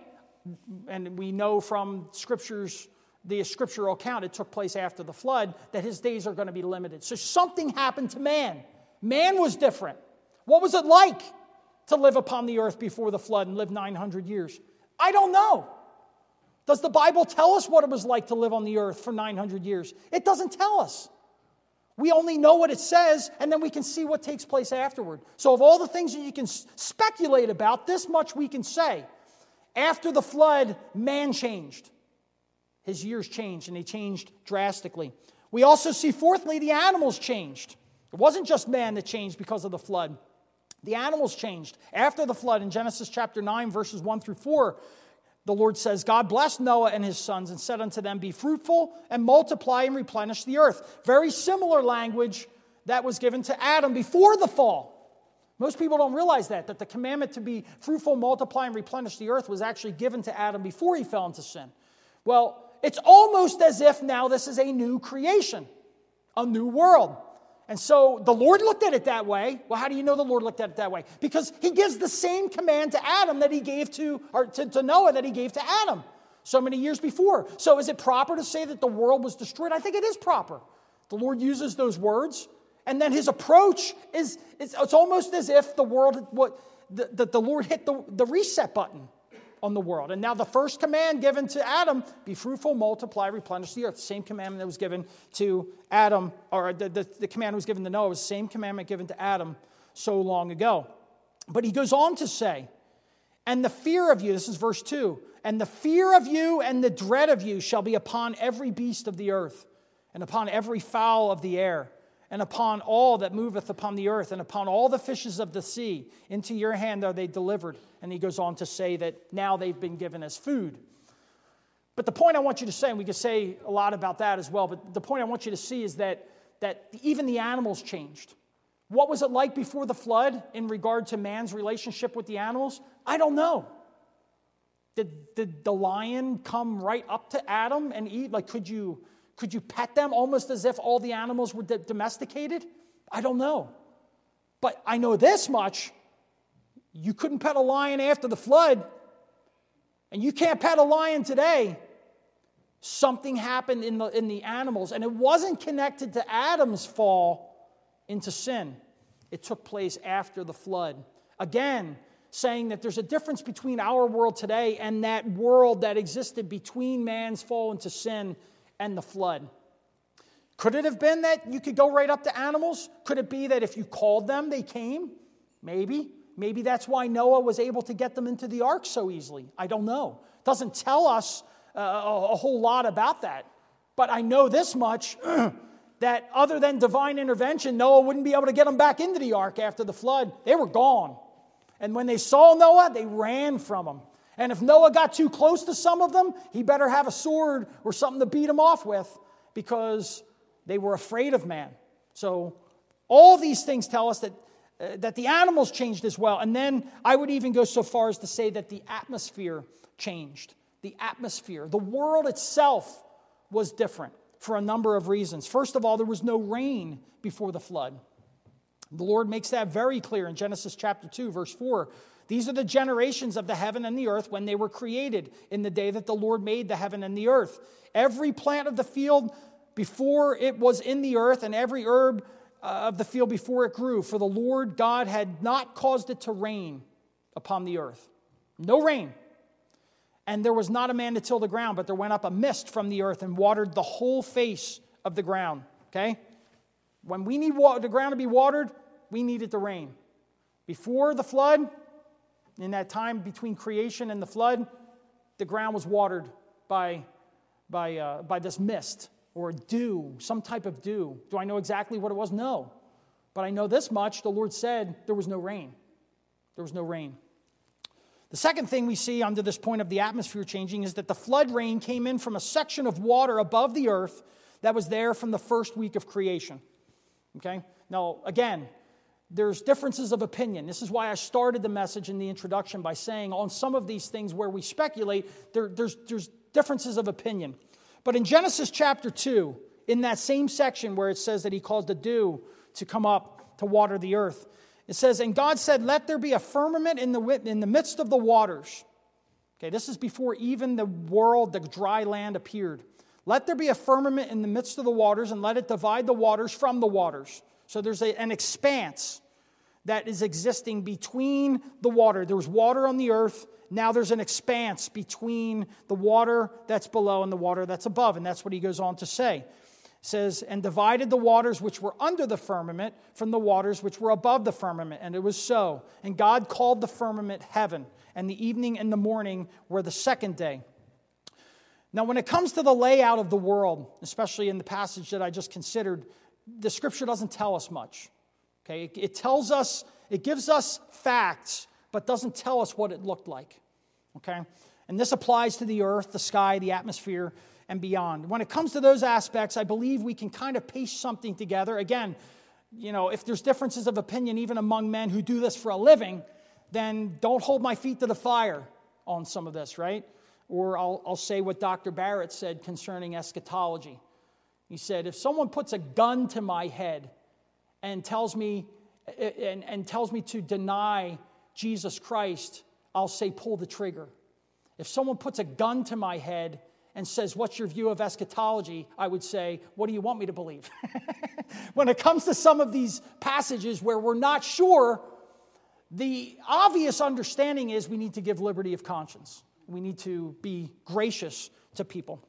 and we know from scriptures, the scriptural account, it took place after the flood, that his days are going to be limited. So something happened to man. Man was different. What was it like to live upon the earth before the flood and live nine hundred years? I don't know. Does the Bible tell us what it was like to live on the earth for nine hundred years? It doesn't tell us. We only know what it says, and then we can see what takes place afterward. So of all the things that you can speculate about, this much we can say. After the flood, man changed. His years changed, and they changed drastically. We also see, fourthly, the animals changed. It wasn't just man that changed because of the flood. The animals changed. After the flood, in Genesis chapter nine, verses one through four, the Lord says, God blessed Noah and his sons and said unto them, be fruitful and multiply and replenish the earth. Very similar language that was given to Adam before the fall. Most people don't realize that, that the commandment to be fruitful, multiply, and replenish the earth was actually given to Adam before he fell into sin. Well, it's almost as if now this is a new creation, a new world. And so the Lord looked at it that way. Well, how do you know the Lord looked at it that way? Because he gives the same command to Adam that he gave to, or to, to Noah that he gave to Adam so many years before. So is it proper to say that the world was destroyed? I think it is proper. The Lord uses those words. And then his approach is, is it's almost as if the world, what the, the, the Lord hit the, the reset button on the world. And now the first command given to Adam, be fruitful, multiply, replenish the earth. The same commandment that was given to Adam, or the, the, the command was given to Noah, was the same commandment given to Adam so long ago. But he goes on to say, and the fear of you, this is verse two, and the fear of you and the dread of you shall be upon every beast of the earth, and upon every fowl of the air, and upon all that moveth upon the earth, and upon all the fishes of the sea. Into your hand are they delivered. And he goes on to say that now they've been given as food. But the point I want you to say, and we could say a lot about that as well, but the point I want you to see is that, that even the animals changed. What was it like before the flood in regard to man's relationship with the animals? I don't know. Did, did the lion come right up to Adam and eat? Like, could you... Could you pet them almost as if all the animals were d- domesticated? I don't know. But I know this much. You couldn't pet a lion after the flood. And you can't pet a lion today. Something happened in the, in the animals. And it wasn't connected to Adam's fall into sin. It took place after the flood. Again, saying that there's a difference between our world today and that world that existed between man's fall into sin and the flood. Could it have been that you could go right up to animals? Could it be that if you called them, they came? Maybe. Maybe that's why Noah was able to get them into the ark so easily. I don't know. It doesn't tell us uh, a whole lot about that. But I know this much, that other than divine intervention, Noah wouldn't be able to get them back into the ark after the flood. They were gone. And when they saw Noah, they ran from him. And if Noah got too close to some of them, he better have a sword or something to beat them off with, because they were afraid of man. So all these things tell us that, uh, that the animals changed as well. And then I would even go so far as to say that the atmosphere changed. The atmosphere, the world itself was different for a number of reasons. First of all, there was no rain before the flood. The Lord makes that very clear in Genesis chapter two, verse four. These are the generations of the heaven and the earth when they were created, in the day that the Lord made the heaven and the earth. Every plant of the field before it was in the earth, and every herb of the field before it grew. For the Lord God had not caused it to rain upon the earth. No rain. And there was not a man to till the ground, but there went up a mist from the earth and watered the whole face of the ground. Okay? When we need water, the ground to be watered, we needed the rain. Before the flood, in that time between creation and the flood, the ground was watered by, by, uh, by this mist or dew, some type of dew. Do I know exactly what it was? No. But I know this much. The Lord said there was no rain. There was no rain. The second thing we see under this point of the atmosphere changing is that the flood rain came in from a section of water above the earth that was there from the first week of creation. Okay? Now, again, there's differences of opinion. This is why I started the message in the introduction by saying on some of these things where we speculate, there, there's, there's differences of opinion. But in Genesis chapter two, in that same section where it says that he caused the dew to come up to water the earth. It says, and God said, let there be a firmament in the in the midst of the waters. Okay, this is before even the world, the dry land appeared. Let there be a firmament in the midst of the waters, and let it divide the waters from the waters. So there's a, an expanse that is existing between the water. There was water on the earth. Now there's an expanse between the water that's below and the water that's above. And that's what he goes on to say. It says, and divided the waters which were under the firmament from the waters which were above the firmament. And it was so. And God called the firmament heaven. And the evening and the morning were the second day. Now, when it comes to the layout of the world, especially in the passage that I just considered, the Scripture doesn't tell us much. Okay, it, it tells us, it gives us facts, but doesn't tell us what it looked like. Okay, and this applies to the earth, the sky, the atmosphere, and beyond. When it comes to those aspects, I believe we can kind of piece something together. Again, you know, if there's differences of opinion even among men who do this for a living, then don't hold my feet to the fire on some of this, right? Or I'll, I'll say what Doctor Barrett said concerning eschatology. He said, if someone puts a gun to my head and tells me and, and tells me to deny Jesus Christ, I'll say, pull the trigger. If someone puts a gun to my head and says, what's your view of eschatology? I would say, what do you want me to believe? When it comes to some of these passages where we're not sure, the obvious understanding is we need to give liberty of conscience. We need to be gracious to people.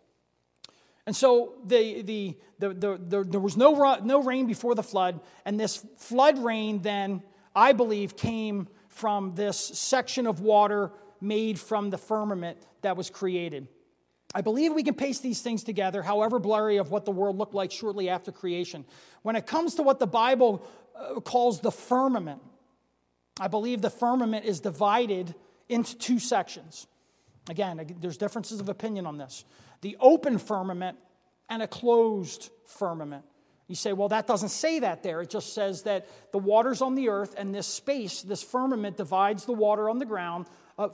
And so the, the, the, the, the, there was no, no rain before the flood, and this flood rain then, I believe, came from this section of water made from the firmament that was created. I believe we can pace these things together, however blurry, of what the world looked like shortly after creation. When it comes to what the Bible calls the firmament, I believe the firmament is divided into two sections. Again, there's differences of opinion on this. The open firmament and a closed firmament. You say, well, that doesn't say that there. It just says that the water's on the earth, and this space, this firmament, divides the water on the ground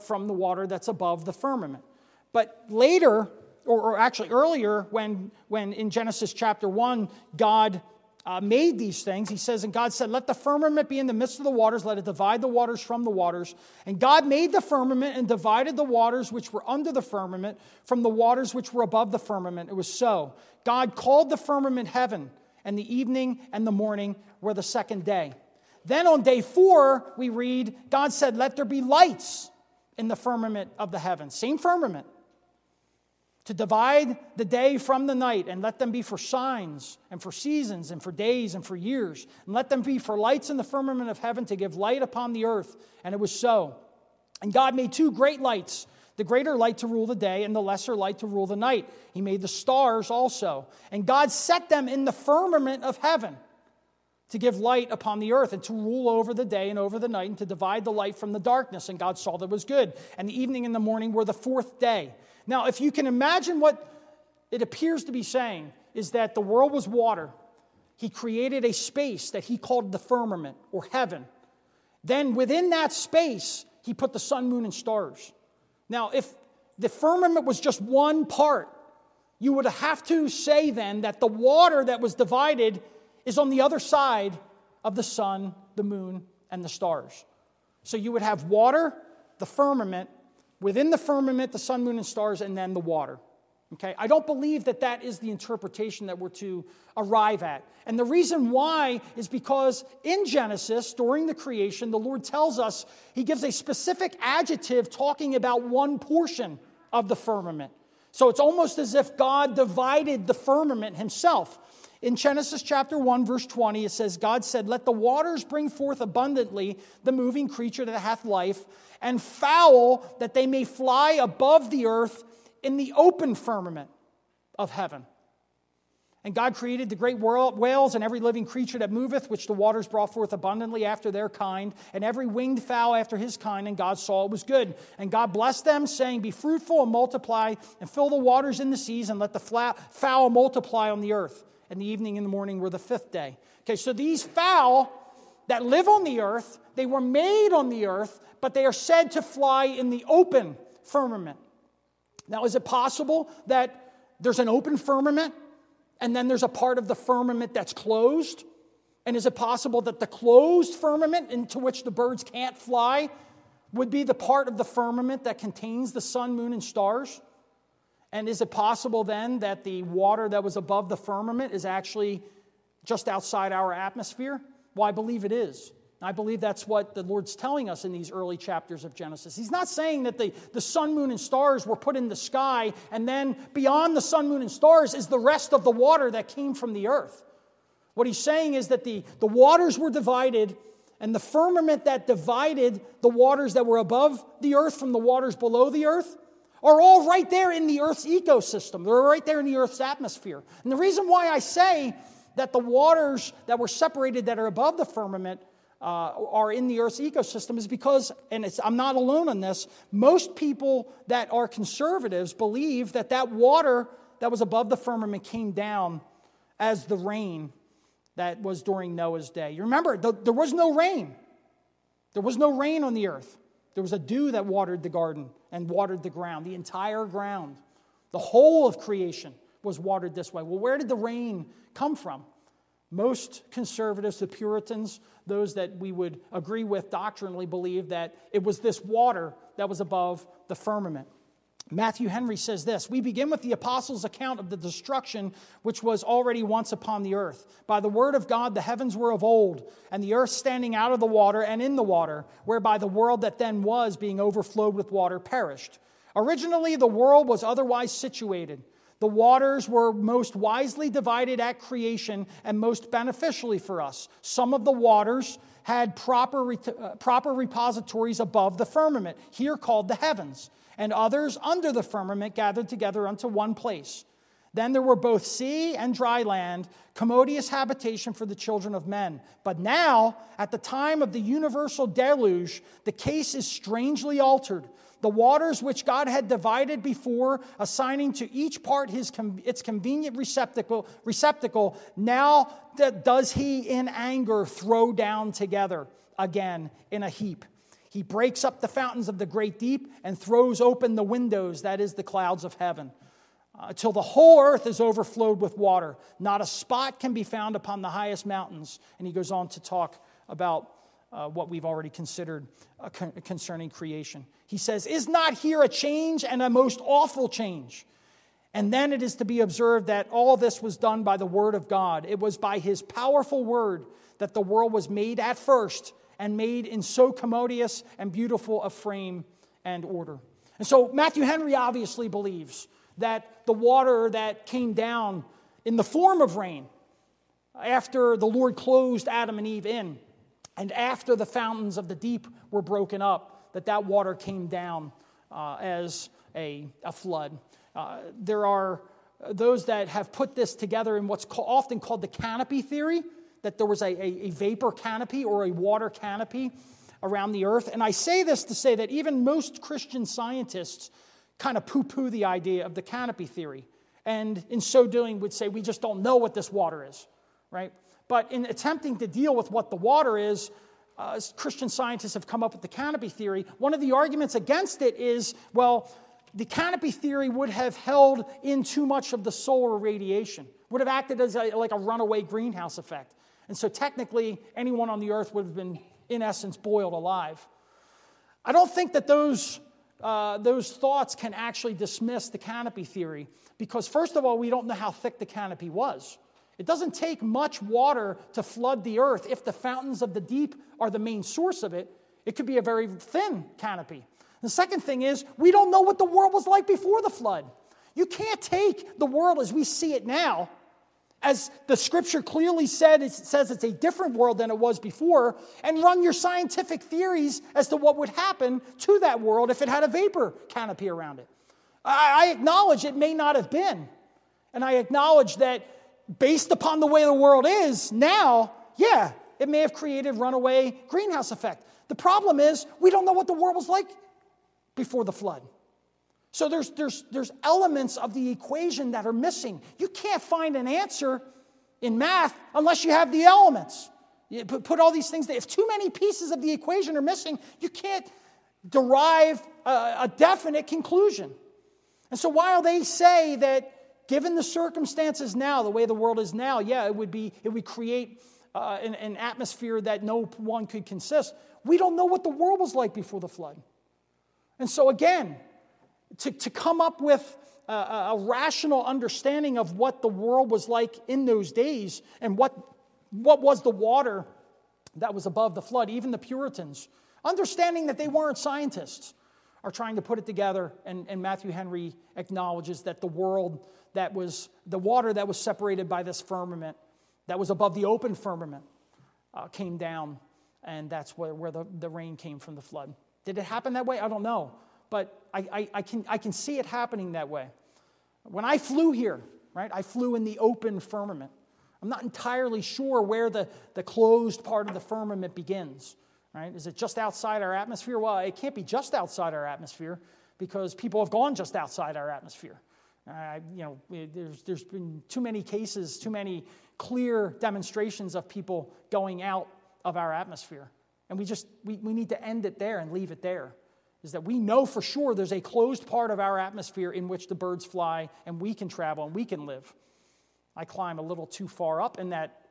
from the water that's above the firmament. But later, or, or actually earlier, when, when in Genesis chapter one, God uh, made these things, he says, and God said, let the firmament be in the midst of the waters, let it divide the waters from the waters. And God made the firmament and divided the waters which were under the firmament from the waters which were above the firmament. It was so. God called the firmament heaven, and the evening and the morning were the second day. Then on day four, we read, God said, let there be lights in the firmament of the heavens. Same firmament. To divide the day from the night, and let them be for signs, and for seasons, and for days, and for years. And let them be for lights in the firmament of heaven to give light upon the earth. And it was so. And God made two great lights, the greater light to rule the day, and the lesser light to rule the night. He made the stars also. And God set them in the firmament of heaven to give light upon the earth, and to rule over the day and over the night, and to divide the light from the darkness. And God saw that it was good. And the evening and the morning were the fourth day. Now, if you can imagine what it appears to be saying is that the world was water. He created a space that he called the firmament or heaven. Then within that space, he put the sun, moon, and stars. Now, if the firmament was just one part, you would have to say then that the water that was divided is on the other side of the sun, the moon, and the stars. So you would have water, the firmament, within the firmament, the sun, moon, and stars, and then the water. Okay, I don't believe that that is the interpretation that we're to arrive at. And the reason why is because in Genesis, during the creation, the Lord tells us, he gives a specific adjective talking about one portion of the firmament. So it's almost as if God divided the firmament himself. In Genesis chapter one, verse twenty, it says, God said, let the waters bring forth abundantly the moving creature that hath life, and fowl that they may fly above the earth in the open firmament of heaven. And God created the great whales and every living creature that moveth, which the waters brought forth abundantly after their kind, and every winged fowl after his kind, and God saw it was good. And God blessed them, saying, be fruitful and multiply, and fill the waters in the seas, and let the fowl multiply on the earth. And the evening and the morning were the fifth day. Okay, so these fowl that live on the earth, they were made on the earth, but they are said to fly in the open firmament. Now, is it possible that there's an open firmament and then there's a part of the firmament that's closed? And is it possible that the closed firmament into which the birds can't fly would be the part of the firmament that contains the sun, moon, and stars? And is it possible then that the water that was above the firmament is actually just outside our atmosphere? Well, I believe it is. I believe that's what the Lord's telling us in these early chapters of Genesis. He's not saying that the, the sun, moon, and stars were put in the sky, and then beyond the sun, moon, and stars is the rest of the water that came from the earth. What he's saying is that the, the waters were divided, and the firmament that divided the waters that were above the earth from the waters below the earth are all right there in the earth's ecosystem. They're right there in the earth's atmosphere. And the reason why I say that the waters that were separated that are above the firmament Uh, are in the earth's ecosystem is because, and it's, I'm not alone on this, most people that are conservatives believe that that water that was above the firmament came down as the rain that was during Noah's day. You remember, the, there was no rain. There was no rain on the earth. There was a dew that watered the garden and watered the ground, the entire ground. The whole of creation was watered this way. Well, where did the rain come from? Most conservatives, the Puritans, those that we would agree with doctrinally, believe that it was this water that was above the firmament. Matthew Henry says this: "We begin with the apostles' account of the destruction which was already once upon the earth. By the word of God the heavens were of old, and the earth standing out of the water and in the water, whereby the world that then was, being overflowed with water, perished. Originally the world was otherwise situated. The waters were most wisely divided at creation and most beneficially for us. Some of the waters had proper, ret- proper repositories above the firmament, here called the heavens, and others under the firmament gathered together unto one place. Then there were both sea and dry land, commodious habitation for the children of men. But now, at the time of the universal deluge, the case is strangely altered. The waters which God had divided before, assigning to each part his its convenient receptacle, receptacle, now does he in anger throw down together again in a heap. He breaks up the fountains of the great deep and throws open the windows, that is, the clouds of heaven, until the whole earth is overflowed with water. Not a spot can be found upon the highest mountains." And he goes on to talk about Uh, what we've already considered uh, con- concerning creation. He says, "Is not here a change, and a most awful change? And then it is to be observed that all this was done by the word of God. It was by his powerful word that the world was made at first, and made in so commodious and beautiful a frame and order." And so Matthew Henry obviously believes that the water that came down in the form of rain after the Lord closed Adam and Eve in, and after the fountains of the deep were broken up, that that water came down uh, as a, a flood. Uh, there are those that have put this together in what's co- often called the canopy theory, that there was a, a, a vapor canopy or a water canopy around the earth. And I say this to say that even most Christian scientists kind of poo-poo the idea of the canopy theory, and in so doing would say, we just don't know what this water is, right? But in attempting to deal with what the water is, uh, Christian scientists have come up with the canopy theory. One of the arguments against it is, well, the canopy theory would have held in too much of the solar radiation, would have acted as a, like a runaway greenhouse effect. And so technically, anyone on the earth would have been, in essence, boiled alive. I don't think that those, uh, those thoughts can actually dismiss the canopy theory, because first of all, we don't know how thick the canopy was. It doesn't take much water to flood the earth if the fountains of the deep are the main source of it. It could be a very thin canopy. The second thing is, we don't know what the world was like before the flood. You can't take the world as we see it now, as the scripture clearly said, it says it's a different world than it was before, and run your scientific theories as to what would happen to that world if it had a vapor canopy around it. I acknowledge it may not have been, and I acknowledge that based upon the way the world is now, yeah, it may have created runaway greenhouse effect. The problem is, we don't know what the world was like before the flood. So there's there's there's elements of the equation that are missing. You can't find an answer in math unless you have the elements. You put all these things there. If too many pieces of the equation are missing, you can't derive a, a definite conclusion. And so while they say that, given the circumstances now, the way the world is now, yeah, it would be it would create uh, an, an atmosphere that no one could consist. We don't know what the world was like before the flood. And so again, to, to come up with a, a rational understanding of what the world was like in those days and what, what was the water that was above the flood, even the Puritans, understanding that they weren't scientists, are trying to put it together, and, and Matthew Henry acknowledges that the world that was, the water that was separated by this firmament, that was above the open firmament, uh, came down, and that's where, where the, the rain came from the flood. Did it happen that way? I don't know, but I, I, I can I can see it happening that way. When I flew here, right, I flew in the open firmament. I'm not entirely sure where the, the closed part of the firmament begins. Right? Is it just outside our atmosphere? Well, it can't be just outside our atmosphere because people have gone just outside our atmosphere. Uh, you know, there's there's been too many cases, too many clear demonstrations of people going out of our atmosphere, and we just we, we need to end it there and leave it there. Is that we know for sure there's a closed part of our atmosphere in which the birds fly and we can travel and we can live. I climb a little too far up in that.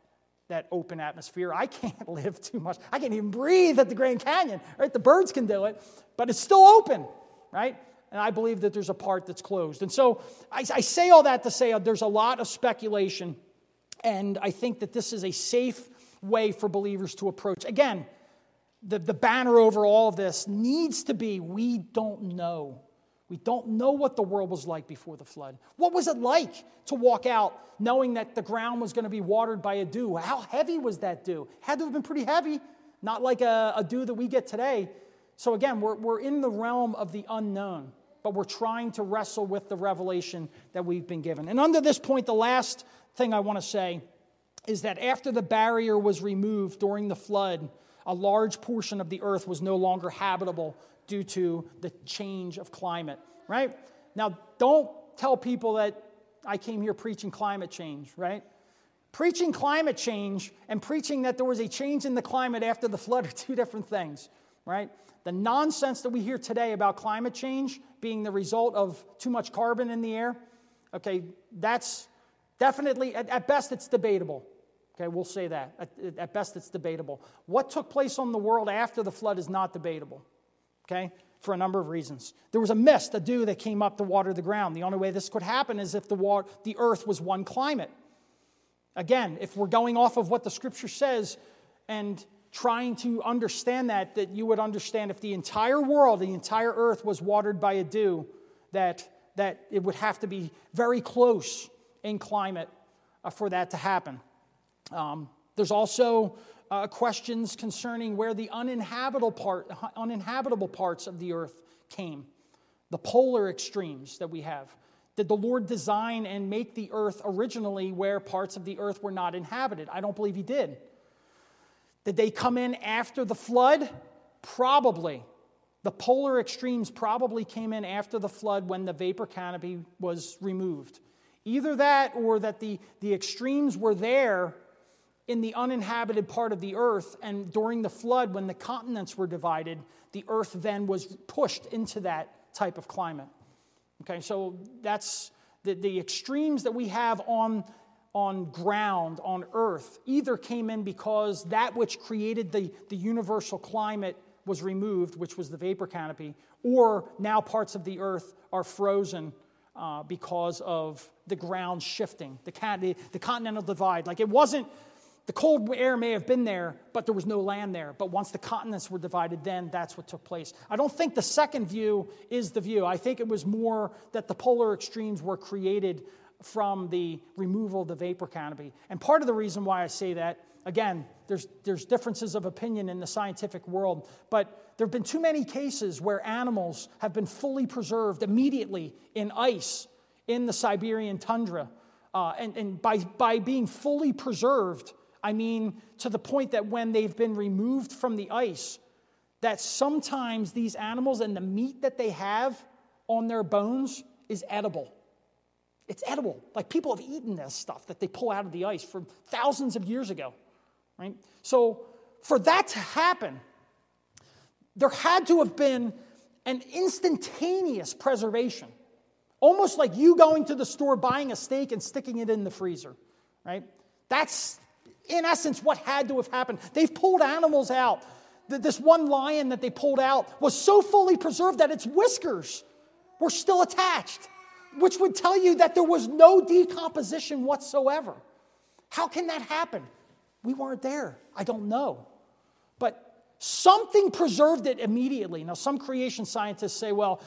That open atmosphere. I can't live too much. I can't even breathe at the Grand Canyon, right? The birds can do it, but it's still open, right? And I believe that there's a part that's closed. And so I, I say all that to say uh, there's a lot of speculation, and I think that this is a safe way for believers to approach. Again, the, the banner over all of this needs to be, we don't know. We don't know what the world was like before the flood. What was it like to walk out knowing that the ground was going to be watered by a dew? How heavy was that dew? Had to have been pretty heavy, not like a, a dew that we get today. So again, we're, we're in the realm of the unknown, but we're trying to wrestle with the revelation that we've been given. And under this point, the last thing I want to say is that after the barrier was removed during the flood, a large portion of the earth was no longer habitable due to the change of climate, right? Now, don't tell people that I came here preaching climate change, right? Preaching climate change and preaching that there was a change in the climate after the flood are two different things, right? The nonsense that we hear today about climate change being the result of too much carbon in the air, okay, that's definitely, at, at best, it's debatable. Okay, we'll say that. At, at best, it's debatable. What took place on the world after the flood is not debatable. Okay, for a number of reasons. There was a mist, a dew that came up to water the ground. The only way this could happen is if the water, the earth was one climate. Again, if we're going off of what the Scripture says and trying to understand that, that you would understand if the entire world, the entire earth was watered by a dew, that, that it would have to be very close in climate uh, for that to happen. Um, there's also... Uh, questions concerning where the uninhabitable part, uninhabitable parts of the earth came, the polar extremes that we have. Did the Lord design and make the earth originally where parts of the earth were not inhabited? I don't believe he did. Did they come in after the flood? Probably. The polar extremes probably came in after the flood when the vapor canopy was removed. Either that or that the, the extremes were there in the uninhabited part of the earth, and during the flood, when the continents were divided, the earth then was pushed into that type of climate. Okay, so that's the, the extremes that we have on, on ground, on earth, either came in because that which created the, the universal climate was removed, which was the vapor canopy, or now parts of the earth are frozen uh, because of the ground shifting, the, the, the continental divide. Like it wasn't... The cold air may have been there, but there was no land there. But once the continents were divided, then that's what took place. I don't think the second view is the view. I think it was more that the polar extremes were created from the removal of the vapor canopy. And part of the reason why I say that, again, there's there's differences of opinion in the scientific world, but there have been too many cases where animals have been fully preserved immediately in ice in the Siberian tundra. Uh, and and by, by being fully preserved, I mean, to the point that when they've been removed from the ice, that sometimes these animals and the meat that they have on their bones is edible. It's edible. Like people have eaten this stuff that they pull out of the ice from thousands of years ago, right? So for that to happen, there had to have been an instantaneous preservation, almost like you going to the store, buying a steak and sticking it in the freezer, right? That's... in essence what had to have happened. They've pulled animals out. This one lion that they pulled out was so fully preserved that its whiskers were still attached, which would tell you that there was no decomposition whatsoever. How can that happen? We weren't there. I don't know. But something preserved it immediately. Now, some creation scientists say, well,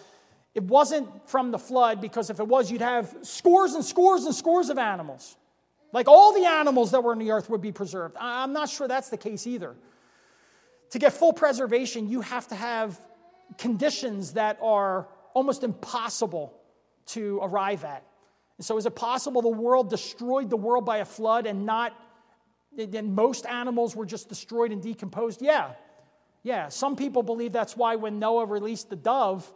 it wasn't from the flood, because if it was, you'd have scores and scores and scores of animals. Like all the animals that were in the earth would be preserved. I'm not sure that's the case either. To get full preservation, you have to have conditions that are almost impossible to arrive at. And so is it possible the world destroyed the world by a flood and not, and most animals were just destroyed and decomposed? Yeah. Yeah. Some people believe that's why when Noah released the dove,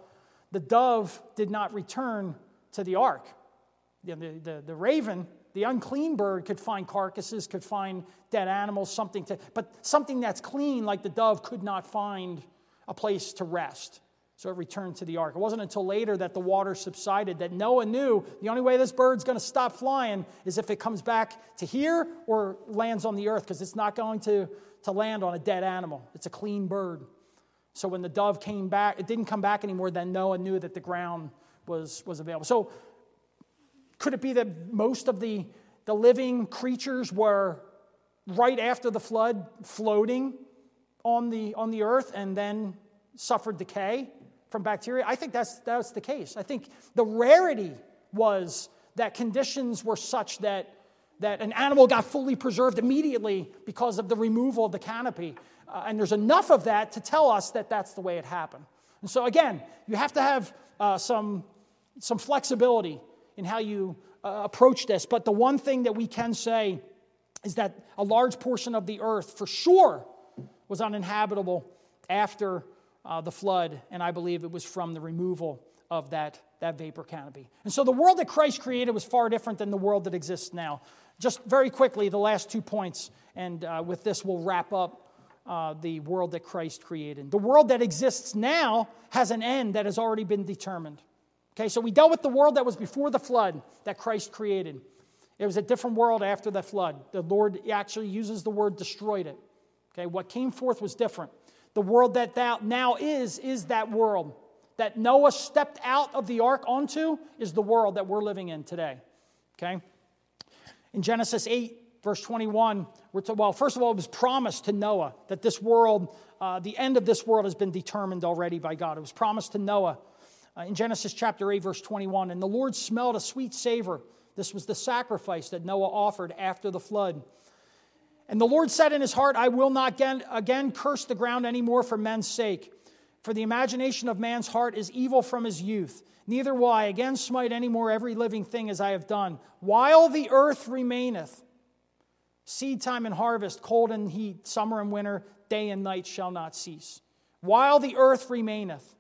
the dove did not return to the ark. The, the, the raven, the unclean bird, could find carcasses, could find dead animals, something to, but something that's clean like the dove could not find a place to rest. So it returned to the ark. It wasn't until later that the water subsided that Noah knew the only way this bird's going to stop flying is if it comes back to here or lands on the earth, because it's not going to, to land on a dead animal. It's a clean bird. So when the dove came back, it didn't come back anymore, then Noah knew that the ground was, was available. So could it be that most of the, the living creatures were right after the flood floating on the on the earth and then suffered decay from bacteria? I think that's that's the case. I think the rarity was that conditions were such that that an animal got fully preserved immediately because of the removal of the canopy. Uh, and there's enough of that to tell us that that's the way it happened. And so again, you have to have uh, some some flexibility in how you uh, approach this. But the one thing that we can say is that a large portion of the earth for sure was uninhabitable after uh, the flood, and I believe it was from the removal of that, that vapor canopy. And so the world that Christ created was far different than the world that exists now. Just very quickly, the last two points, and uh, with this we'll wrap up uh, the world that Christ created. The world that exists now has an end that has already been determined. Okay, so we dealt with the world that was before the flood that Christ created. It was a different world after the flood. The Lord actually uses the word destroyed it. Okay, what came forth was different. The world that thou now is, is that world that Noah stepped out of the ark onto is the world that we're living in today. Okay, in Genesis eight, verse twenty-one, we're to, well, first of all, it was promised to Noah that this world, uh, the end of this world has been determined already by God. It was promised to Noah. Uh, in Genesis chapter eight, verse twenty-one, and the Lord smelled a sweet savor. This was the sacrifice that Noah offered after the flood. And the Lord said in his heart, I will not again, again curse the ground anymore for men's sake. For the imagination of man's heart is evil from his youth. Neither will I again smite any more every living thing as I have done. While the earth remaineth, seed time and harvest, cold and heat, summer and winter, day and night shall not cease. While the earth remaineth,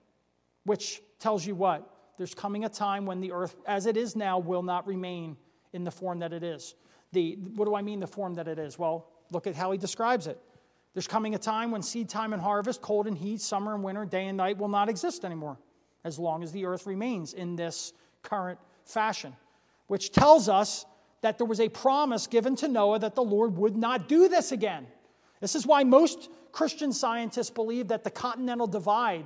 which tells you what? There's coming a time when the earth, as it is now, will not remain in the form that it is. The, what do I mean, the form that it is? Well, look at how he describes it. There's coming a time when seed time and harvest, cold and heat, summer and winter, day and night will not exist anymore, as long as the earth remains in this current fashion, which tells us that there was a promise given to Noah that the Lord would not do this again. This is why most Christian scientists believe that the continental divide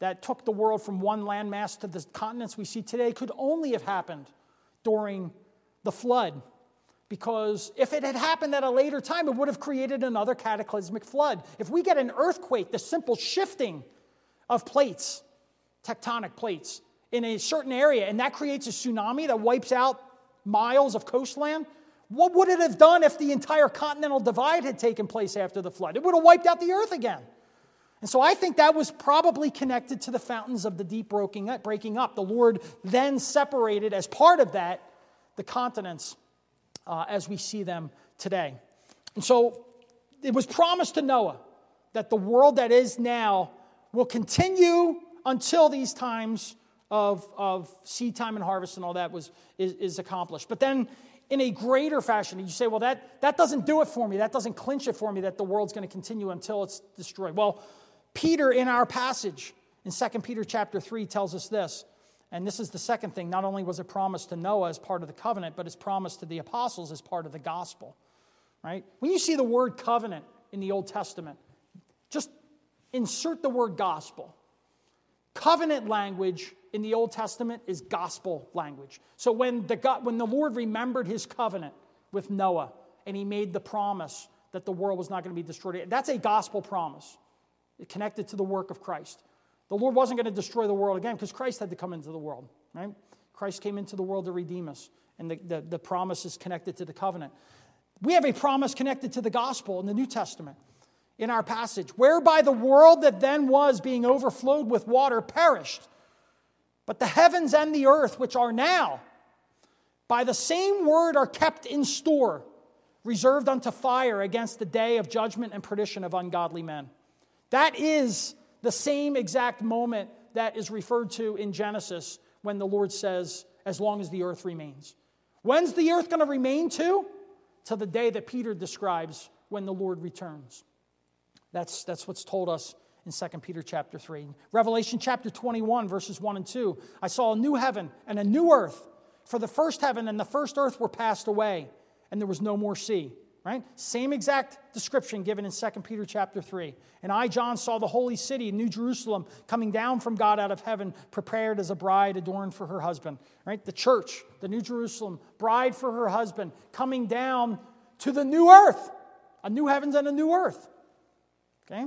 that took the world from one landmass to the continents we see today could only have happened during the flood. Because if it had happened at a later time, it would have created another cataclysmic flood. If we get an earthquake, the simple shifting of plates, tectonic plates, in a certain area, and that creates a tsunami that wipes out miles of coastline, what would it have done if the entire continental divide had taken place after the flood? It would have wiped out the earth again. And so I think that was probably connected to the fountains of the deep breaking up. Breaking up. The Lord then separated, as part of that, the continents uh, as we see them today. And so it was promised to Noah that the world that is now will continue until these times of, of seed time and harvest and all that was is, is accomplished. But then in a greater fashion, you say, well, that, that doesn't do it for me. That doesn't clinch it for me that the world's going to continue until it's destroyed. Well, Peter, in our passage, in Second Peter chapter three, tells us this. And this is the second thing. Not only was it promised to Noah as part of the covenant, but it's promised to the apostles as part of the gospel. right? When you see the word covenant in the Old Testament, just insert the word gospel. Covenant language in the Old Testament is gospel language. So when the God, when the Lord remembered his covenant with Noah and he made the promise that the world was not going to be destroyed, that's a gospel promise connected to the work of Christ. The Lord wasn't going to destroy the world again because Christ had to come into the world, right? Christ came into the world to redeem us, and the, the, the promise is connected to the covenant. We have a promise connected to the gospel in the New Testament in our passage, whereby the world that then was being overflowed with water perished, but the heavens and the earth, which are now, by the same word are kept in store, reserved unto fire against the day of judgment and perdition of ungodly men. That is the same exact moment that is referred to in Genesis when the Lord says, as long as the earth remains. When's the earth going to remain to? To the day that Peter describes when the Lord returns. That's, that's what's told us in Second Peter chapter three. Revelation chapter twenty-one, verses one and two. I saw a new heaven and a new earth, for the first heaven and the first earth were passed away, and there was no more sea. Right? Same exact description given in Second Peter chapter three. And I, John, saw the holy city, New Jerusalem, coming down from God out of heaven, prepared as a bride adorned for her husband. Right? The church, the New Jerusalem, bride for her husband, coming down to the new earth, a new heavens and a new earth. Okay?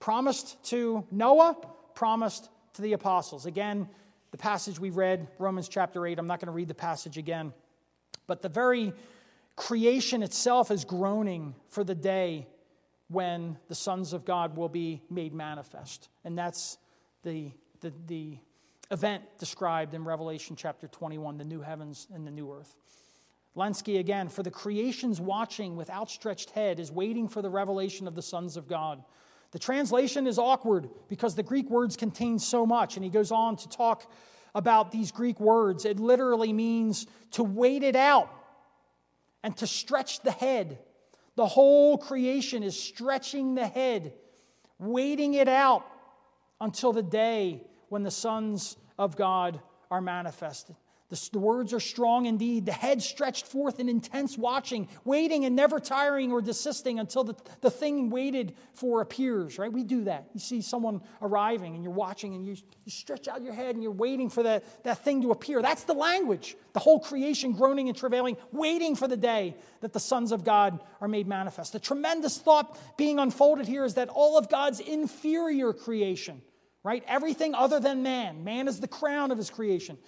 Promised to Noah, promised to the apostles. Again, the passage we read, Romans chapter eight, I'm not going to read the passage again, but the very creation itself is groaning for the day when the sons of God will be made manifest. And that's the, the, the event described in Revelation chapter twenty-one, the new heavens and the new earth. Lenski again, for the creation's watching with outstretched head is waiting for the revelation of the sons of God. The translation is awkward because the Greek words contain so much. And he goes on to talk about these Greek words. It literally means to wait it out and to stretch the head. The whole creation is stretching the head, waiting it out until the day when the sons of God are manifested. The, the words are strong indeed. The head stretched forth in intense watching, waiting and never tiring or desisting until the, the thing waited for appears, right? We do that. You see someone arriving and you're watching and you, you stretch out your head and you're waiting for that, that thing to appear. That's the language. The whole creation groaning and travailing, waiting for the day that the sons of God are made manifest. The tremendous thought being unfolded here is that all of God's inferior creation, right? Everything other than man. Man is the crown of his creation.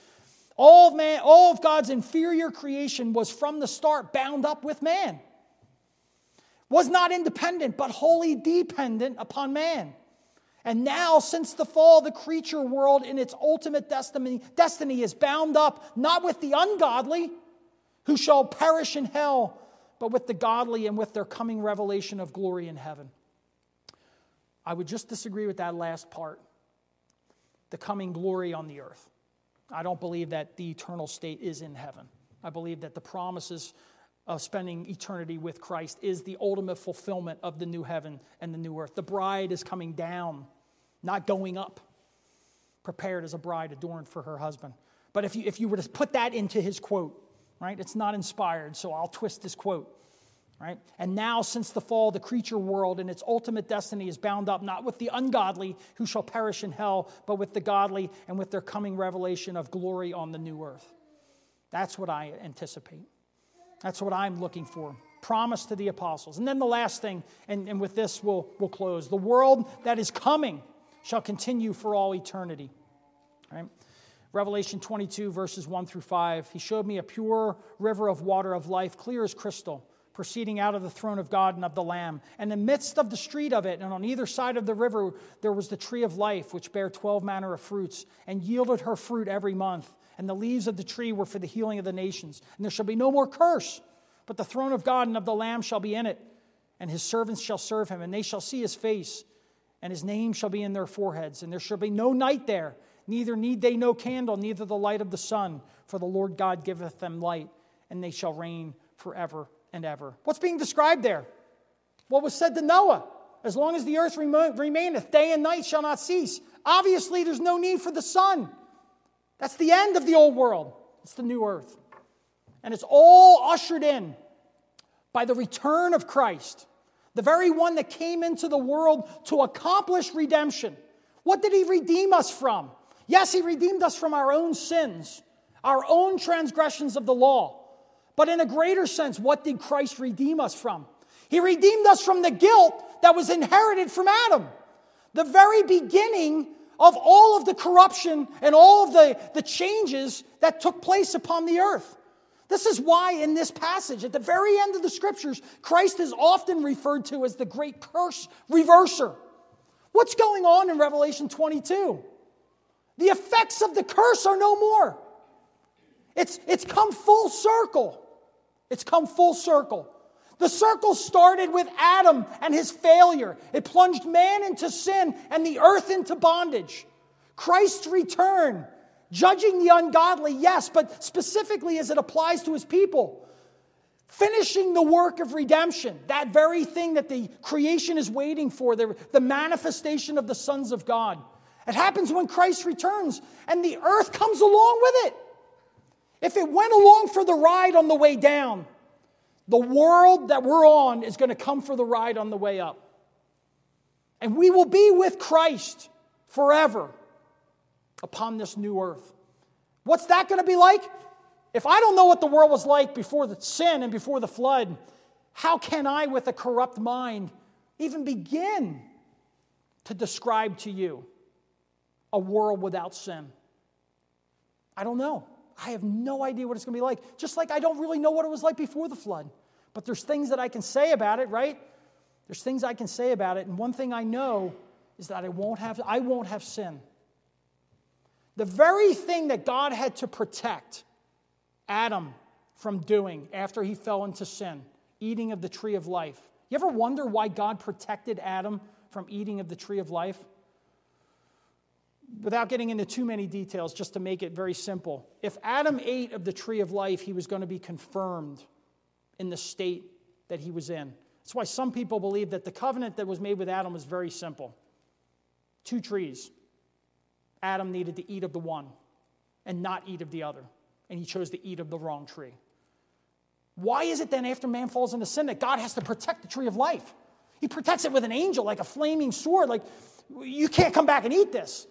All of, man, all of God's inferior creation was from the start bound up with man. Was not independent, but wholly dependent upon man. And now, since the fall, the creature world in its ultimate destiny, destiny is bound up, not with the ungodly, who shall perish in hell, but with the godly and with their coming revelation of glory in heaven. I would just disagree with that last part. The coming glory on the earth. I don't believe that the eternal state is in heaven. I believe that the promises of spending eternity with Christ is the ultimate fulfillment of the new heaven and the new earth. The bride is coming down, not going up, prepared as a bride adorned for her husband. But if you if you were to put that into his quote, right? It's not inspired, so I'll twist his quote, right? And now, since the fall, the creature world and its ultimate destiny is bound up, not with the ungodly who shall perish in hell, but with the godly and with their coming revelation of glory on the new earth. That's what I anticipate. That's what I'm looking for. Promise to the apostles. And then the last thing, and, and with this we'll, we'll close. The world that is coming shall continue for all eternity. All right? Revelation twenty-two, verses one through five. He showed me a pure river of water of life, clear as crystal, proceeding out of the throne of God and of the Lamb. And in the midst of the street of it, and on either side of the river, there was the tree of life, which bare twelve manner of fruits, and yielded her fruit every month. And the leaves of the tree were for the healing of the nations. And there shall be no more curse, but the throne of God and of the Lamb shall be in it. And his servants shall serve him, and they shall see his face, and his name shall be in their foreheads. And there shall be no night there, neither need they no candle, neither the light of the sun, for the Lord God giveth them light, and they shall reign forever and ever. What's being described there? What was said to Noah? As long as the earth remaineth, day and night shall not cease. Obviously, there's no need for the sun. That's the end of the old world. It's the new earth. And it's all ushered in by the return of Christ, the very one that came into the world to accomplish redemption. What did he redeem us from? Yes, he redeemed us from our own sins, our own transgressions of the law. But in a greater sense, what did Christ redeem us from? He redeemed us from the guilt that was inherited from Adam. The very beginning of all of the corruption and all of the, the changes that took place upon the earth. This is why in this passage, at the very end of the scriptures, Christ is often referred to as the great curse reverser. What's going on in Revelation twenty-two? The effects of the curse are no more. It's, it's come full circle. It's come full circle. The circle started with Adam and his failure. It plunged man into sin and the earth into bondage. Christ's return, judging the ungodly, yes, but specifically as it applies to his people. Finishing the work of redemption, that very thing that the creation is waiting for, the, the manifestation of the sons of God. It happens when Christ returns and the earth comes along with it. If it went along for the ride on the way down, the world that we're on is going to come for the ride on the way up. And we will be with Christ forever upon this new earth. What's that going to be like? If I don't know what the world was like before the sin and before the flood, how can I, with a corrupt mind, even begin to describe to you a world without sin? I don't know. I have no idea what it's going to be like. Just like I don't really know what it was like before the flood. But there's things that I can say about it, right? There's things I can say about it. And one thing I know is that I won't have, I won't have sin. The very thing that God had to protect Adam from doing after he fell into sin, eating of the tree of life. You ever wonder why God protected Adam from eating of the tree of life? Without getting into too many details, just to make it very simple, if Adam ate of the tree of life, he was going to be confirmed in the state that he was in. That's why some people believe that the covenant that was made with Adam was very simple. Two trees. Adam needed to eat of the one and not eat of the other, and he chose to eat of the wrong tree. Why is it then after man falls into sin that God has to protect the tree of life? He protects it with an angel, like a flaming sword, like you can't come back and eat this.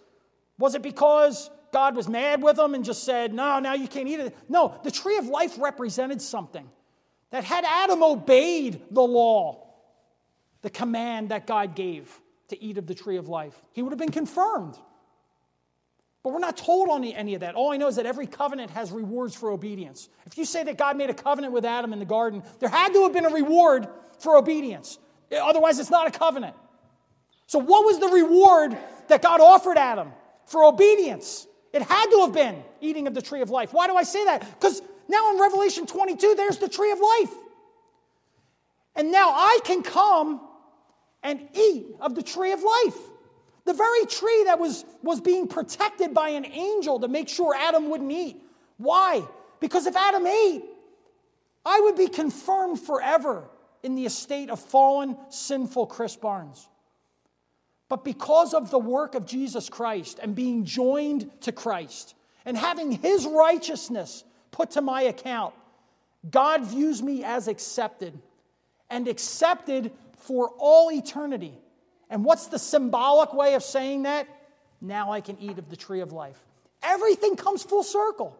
Was it because God was mad with them and just said, no, now you can't eat it? No, the tree of life represented something that had Adam obeyed the law, the command that God gave to eat of the tree of life, he would have been confirmed. But we're not told on any of that. All I know is that every covenant has rewards for obedience. If you say that God made a covenant with Adam in the garden, there had to have been a reward for obedience. Otherwise, it's not a covenant. So what was the reward that God offered Adam? For obedience, it had to have been eating of the tree of life. Why do I say that? Because now in Revelation twenty-two, there's the tree of life. And now I can come and eat of the tree of life. The very tree that was, was being protected by an angel to make sure Adam wouldn't eat. Why? Because if Adam ate, I would be confirmed forever in the estate of fallen, sinful Chris Barnes. But because of the work of Jesus Christ and being joined to Christ and having his righteousness put to my account, God views me as accepted and accepted for all eternity. And what's the symbolic way of saying that? Now I can eat of the tree of life. Everything comes full circle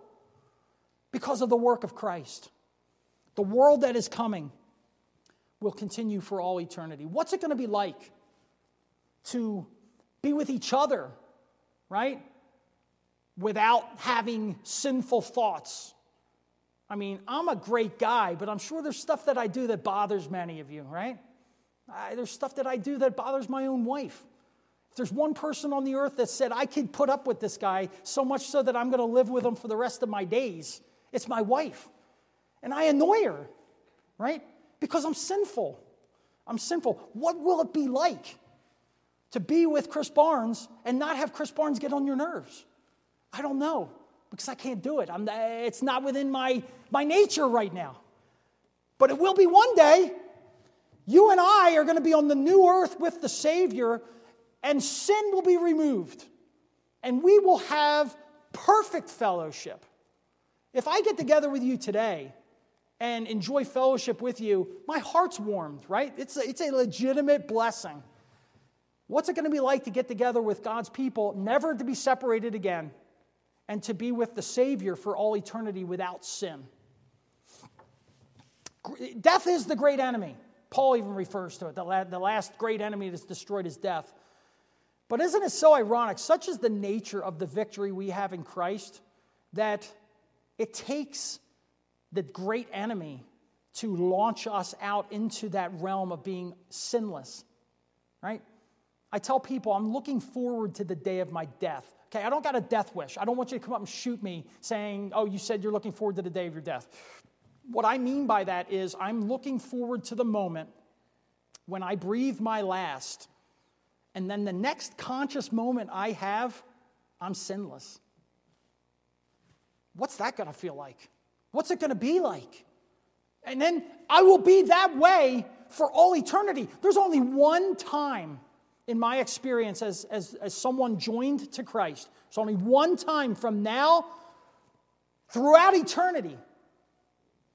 because of the work of Christ. The world that is coming will continue for all eternity. What's it going to be like to be with each other, right? Without having sinful thoughts. I mean, I'm a great guy, but I'm sure there's stuff that I do that bothers many of you, right? I, there's stuff that I do that bothers my own wife. If there's one person on the earth that said, I could put up with this guy so much so that I'm going to live with him for the rest of my days, it's my wife. And I annoy her, right? Because I'm sinful. I'm sinful. What will it be like to be with Chris Barnes and not have Chris Barnes get on your nerves? I don't know, because I can't do it. I'm, it's not within my, my nature right now. But it will be one day. You and I are going to be on the new earth with the Savior, and sin will be removed. And we will have perfect fellowship. If I get together with you today and enjoy fellowship with you, my heart's warmed, right? It's a, it's a legitimate blessing. What's it going to be like to get together with God's people, never to be separated again, and to be with the Savior for all eternity without sin? Death is the great enemy. Paul even refers to it. The last great enemy that's destroyed is death. But isn't it so ironic? Such is the nature of the victory we have in Christ that it takes the great enemy to launch us out into that realm of being sinless, right? I tell people, I'm looking forward to the day of my death. Okay, I don't got a death wish. I don't want you to come up and shoot me saying, oh, you said you're looking forward to the day of your death. What I mean by that is I'm looking forward to the moment when I breathe my last, and then the next conscious moment I have, I'm sinless. What's that going to feel like? What's it going to be like? And then I will be that way for all eternity. There's only one time in my experience as, as, as someone joined to Christ. There's only one time from now throughout eternity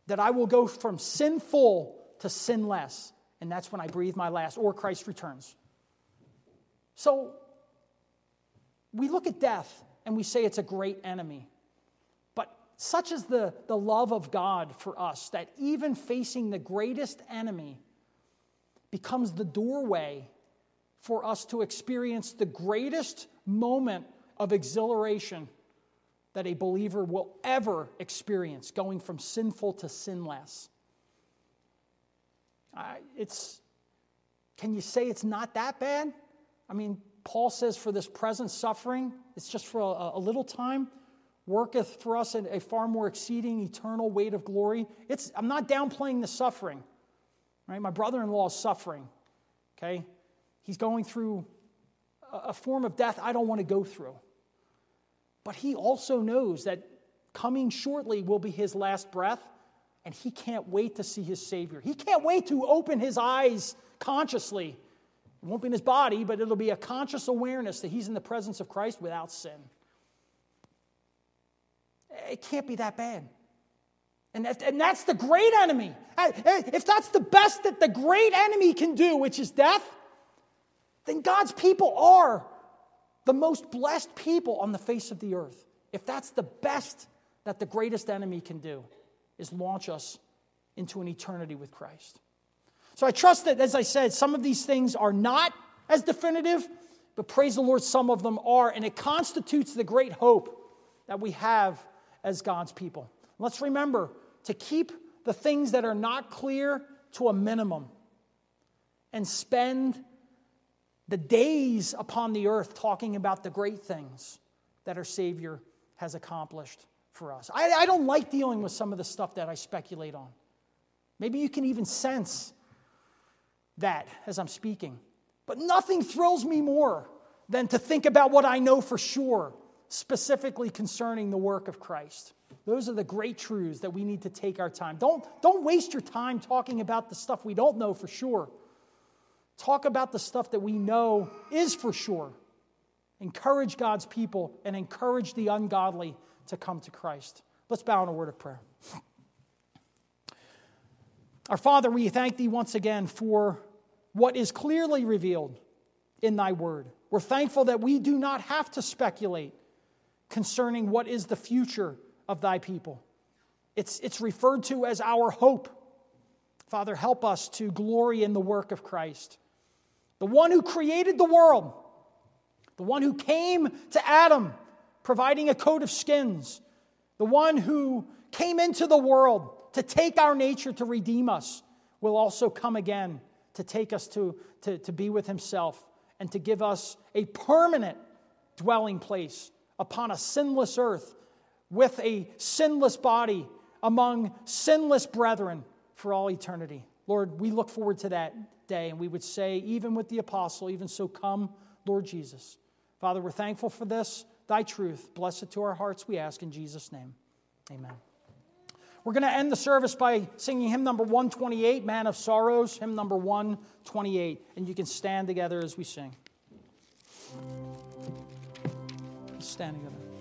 that I will go from sinful to sinless. And that's when I breathe my last, or Christ returns. So we look at death and we say it's a great enemy. But such is the, the love of God for us that even facing the greatest enemy becomes the doorway for us to experience the greatest moment of exhilaration that a believer will ever experience, going from sinful to sinless. I, it's, can you say it's not that bad? I mean, Paul says for this present suffering, it's just for a, a little time, worketh for us a far more exceeding eternal weight of glory. It's, I'm not downplaying the suffering, right? My brother-in-law is suffering, okay? He's going through a form of death I don't want to go through. But he also knows that coming shortly will be his last breath, and he can't wait to see his Savior. He can't wait to open his eyes consciously. It won't be in his body, but it'll be a conscious awareness that he's in the presence of Christ without sin. It can't be that bad. And, that, and that's the great enemy. If that's the best that the great enemy can do, which is death, then God's people are the most blessed people on the face of the earth. If that's the best that the greatest enemy can do, is launch us into an eternity with Christ. So I trust that, as I said, some of these things are not as definitive, but praise the Lord, some of them are, and it constitutes the great hope that we have as God's people. Let's remember to keep the things that are not clear to a minimum and spend the days upon the earth talking about the great things that our Savior has accomplished for us. I, I don't like dealing with some of the stuff that I speculate on. Maybe you can even sense that as I'm speaking. But nothing thrills me more than to think about what I know for sure, specifically concerning the work of Christ. Those are the great truths that we need to take our time. Don't, don't waste your time talking about the stuff we don't know for sure. Talk about the stuff that we know is for sure. Encourage God's people and encourage the ungodly to come to Christ. Let's bow in a word of prayer. Our Father, we thank Thee once again for what is clearly revealed in Thy Word. We're thankful that we do not have to speculate concerning what is the future of Thy people. It's, it's referred to as our hope. Father, help us to glory in the work of Christ. The one who created the world, the one who came to Adam, providing a coat of skins, the one who came into the world to take our nature to redeem us, will also come again to take us to, to, to be with himself and to give us a permanent dwelling place upon a sinless earth with a sinless body among sinless brethren for all eternity. Lord, we look forward to that day, and we would say, even with the apostle, even so come, Lord Jesus. Father, we're thankful for this, Thy truth. Bless it to our hearts, we ask in Jesus' name. Amen. We're going to end the service by singing hymn number one twenty-eight, Man of Sorrows, hymn number one twenty-eight. And you can stand together as we sing. Stand together.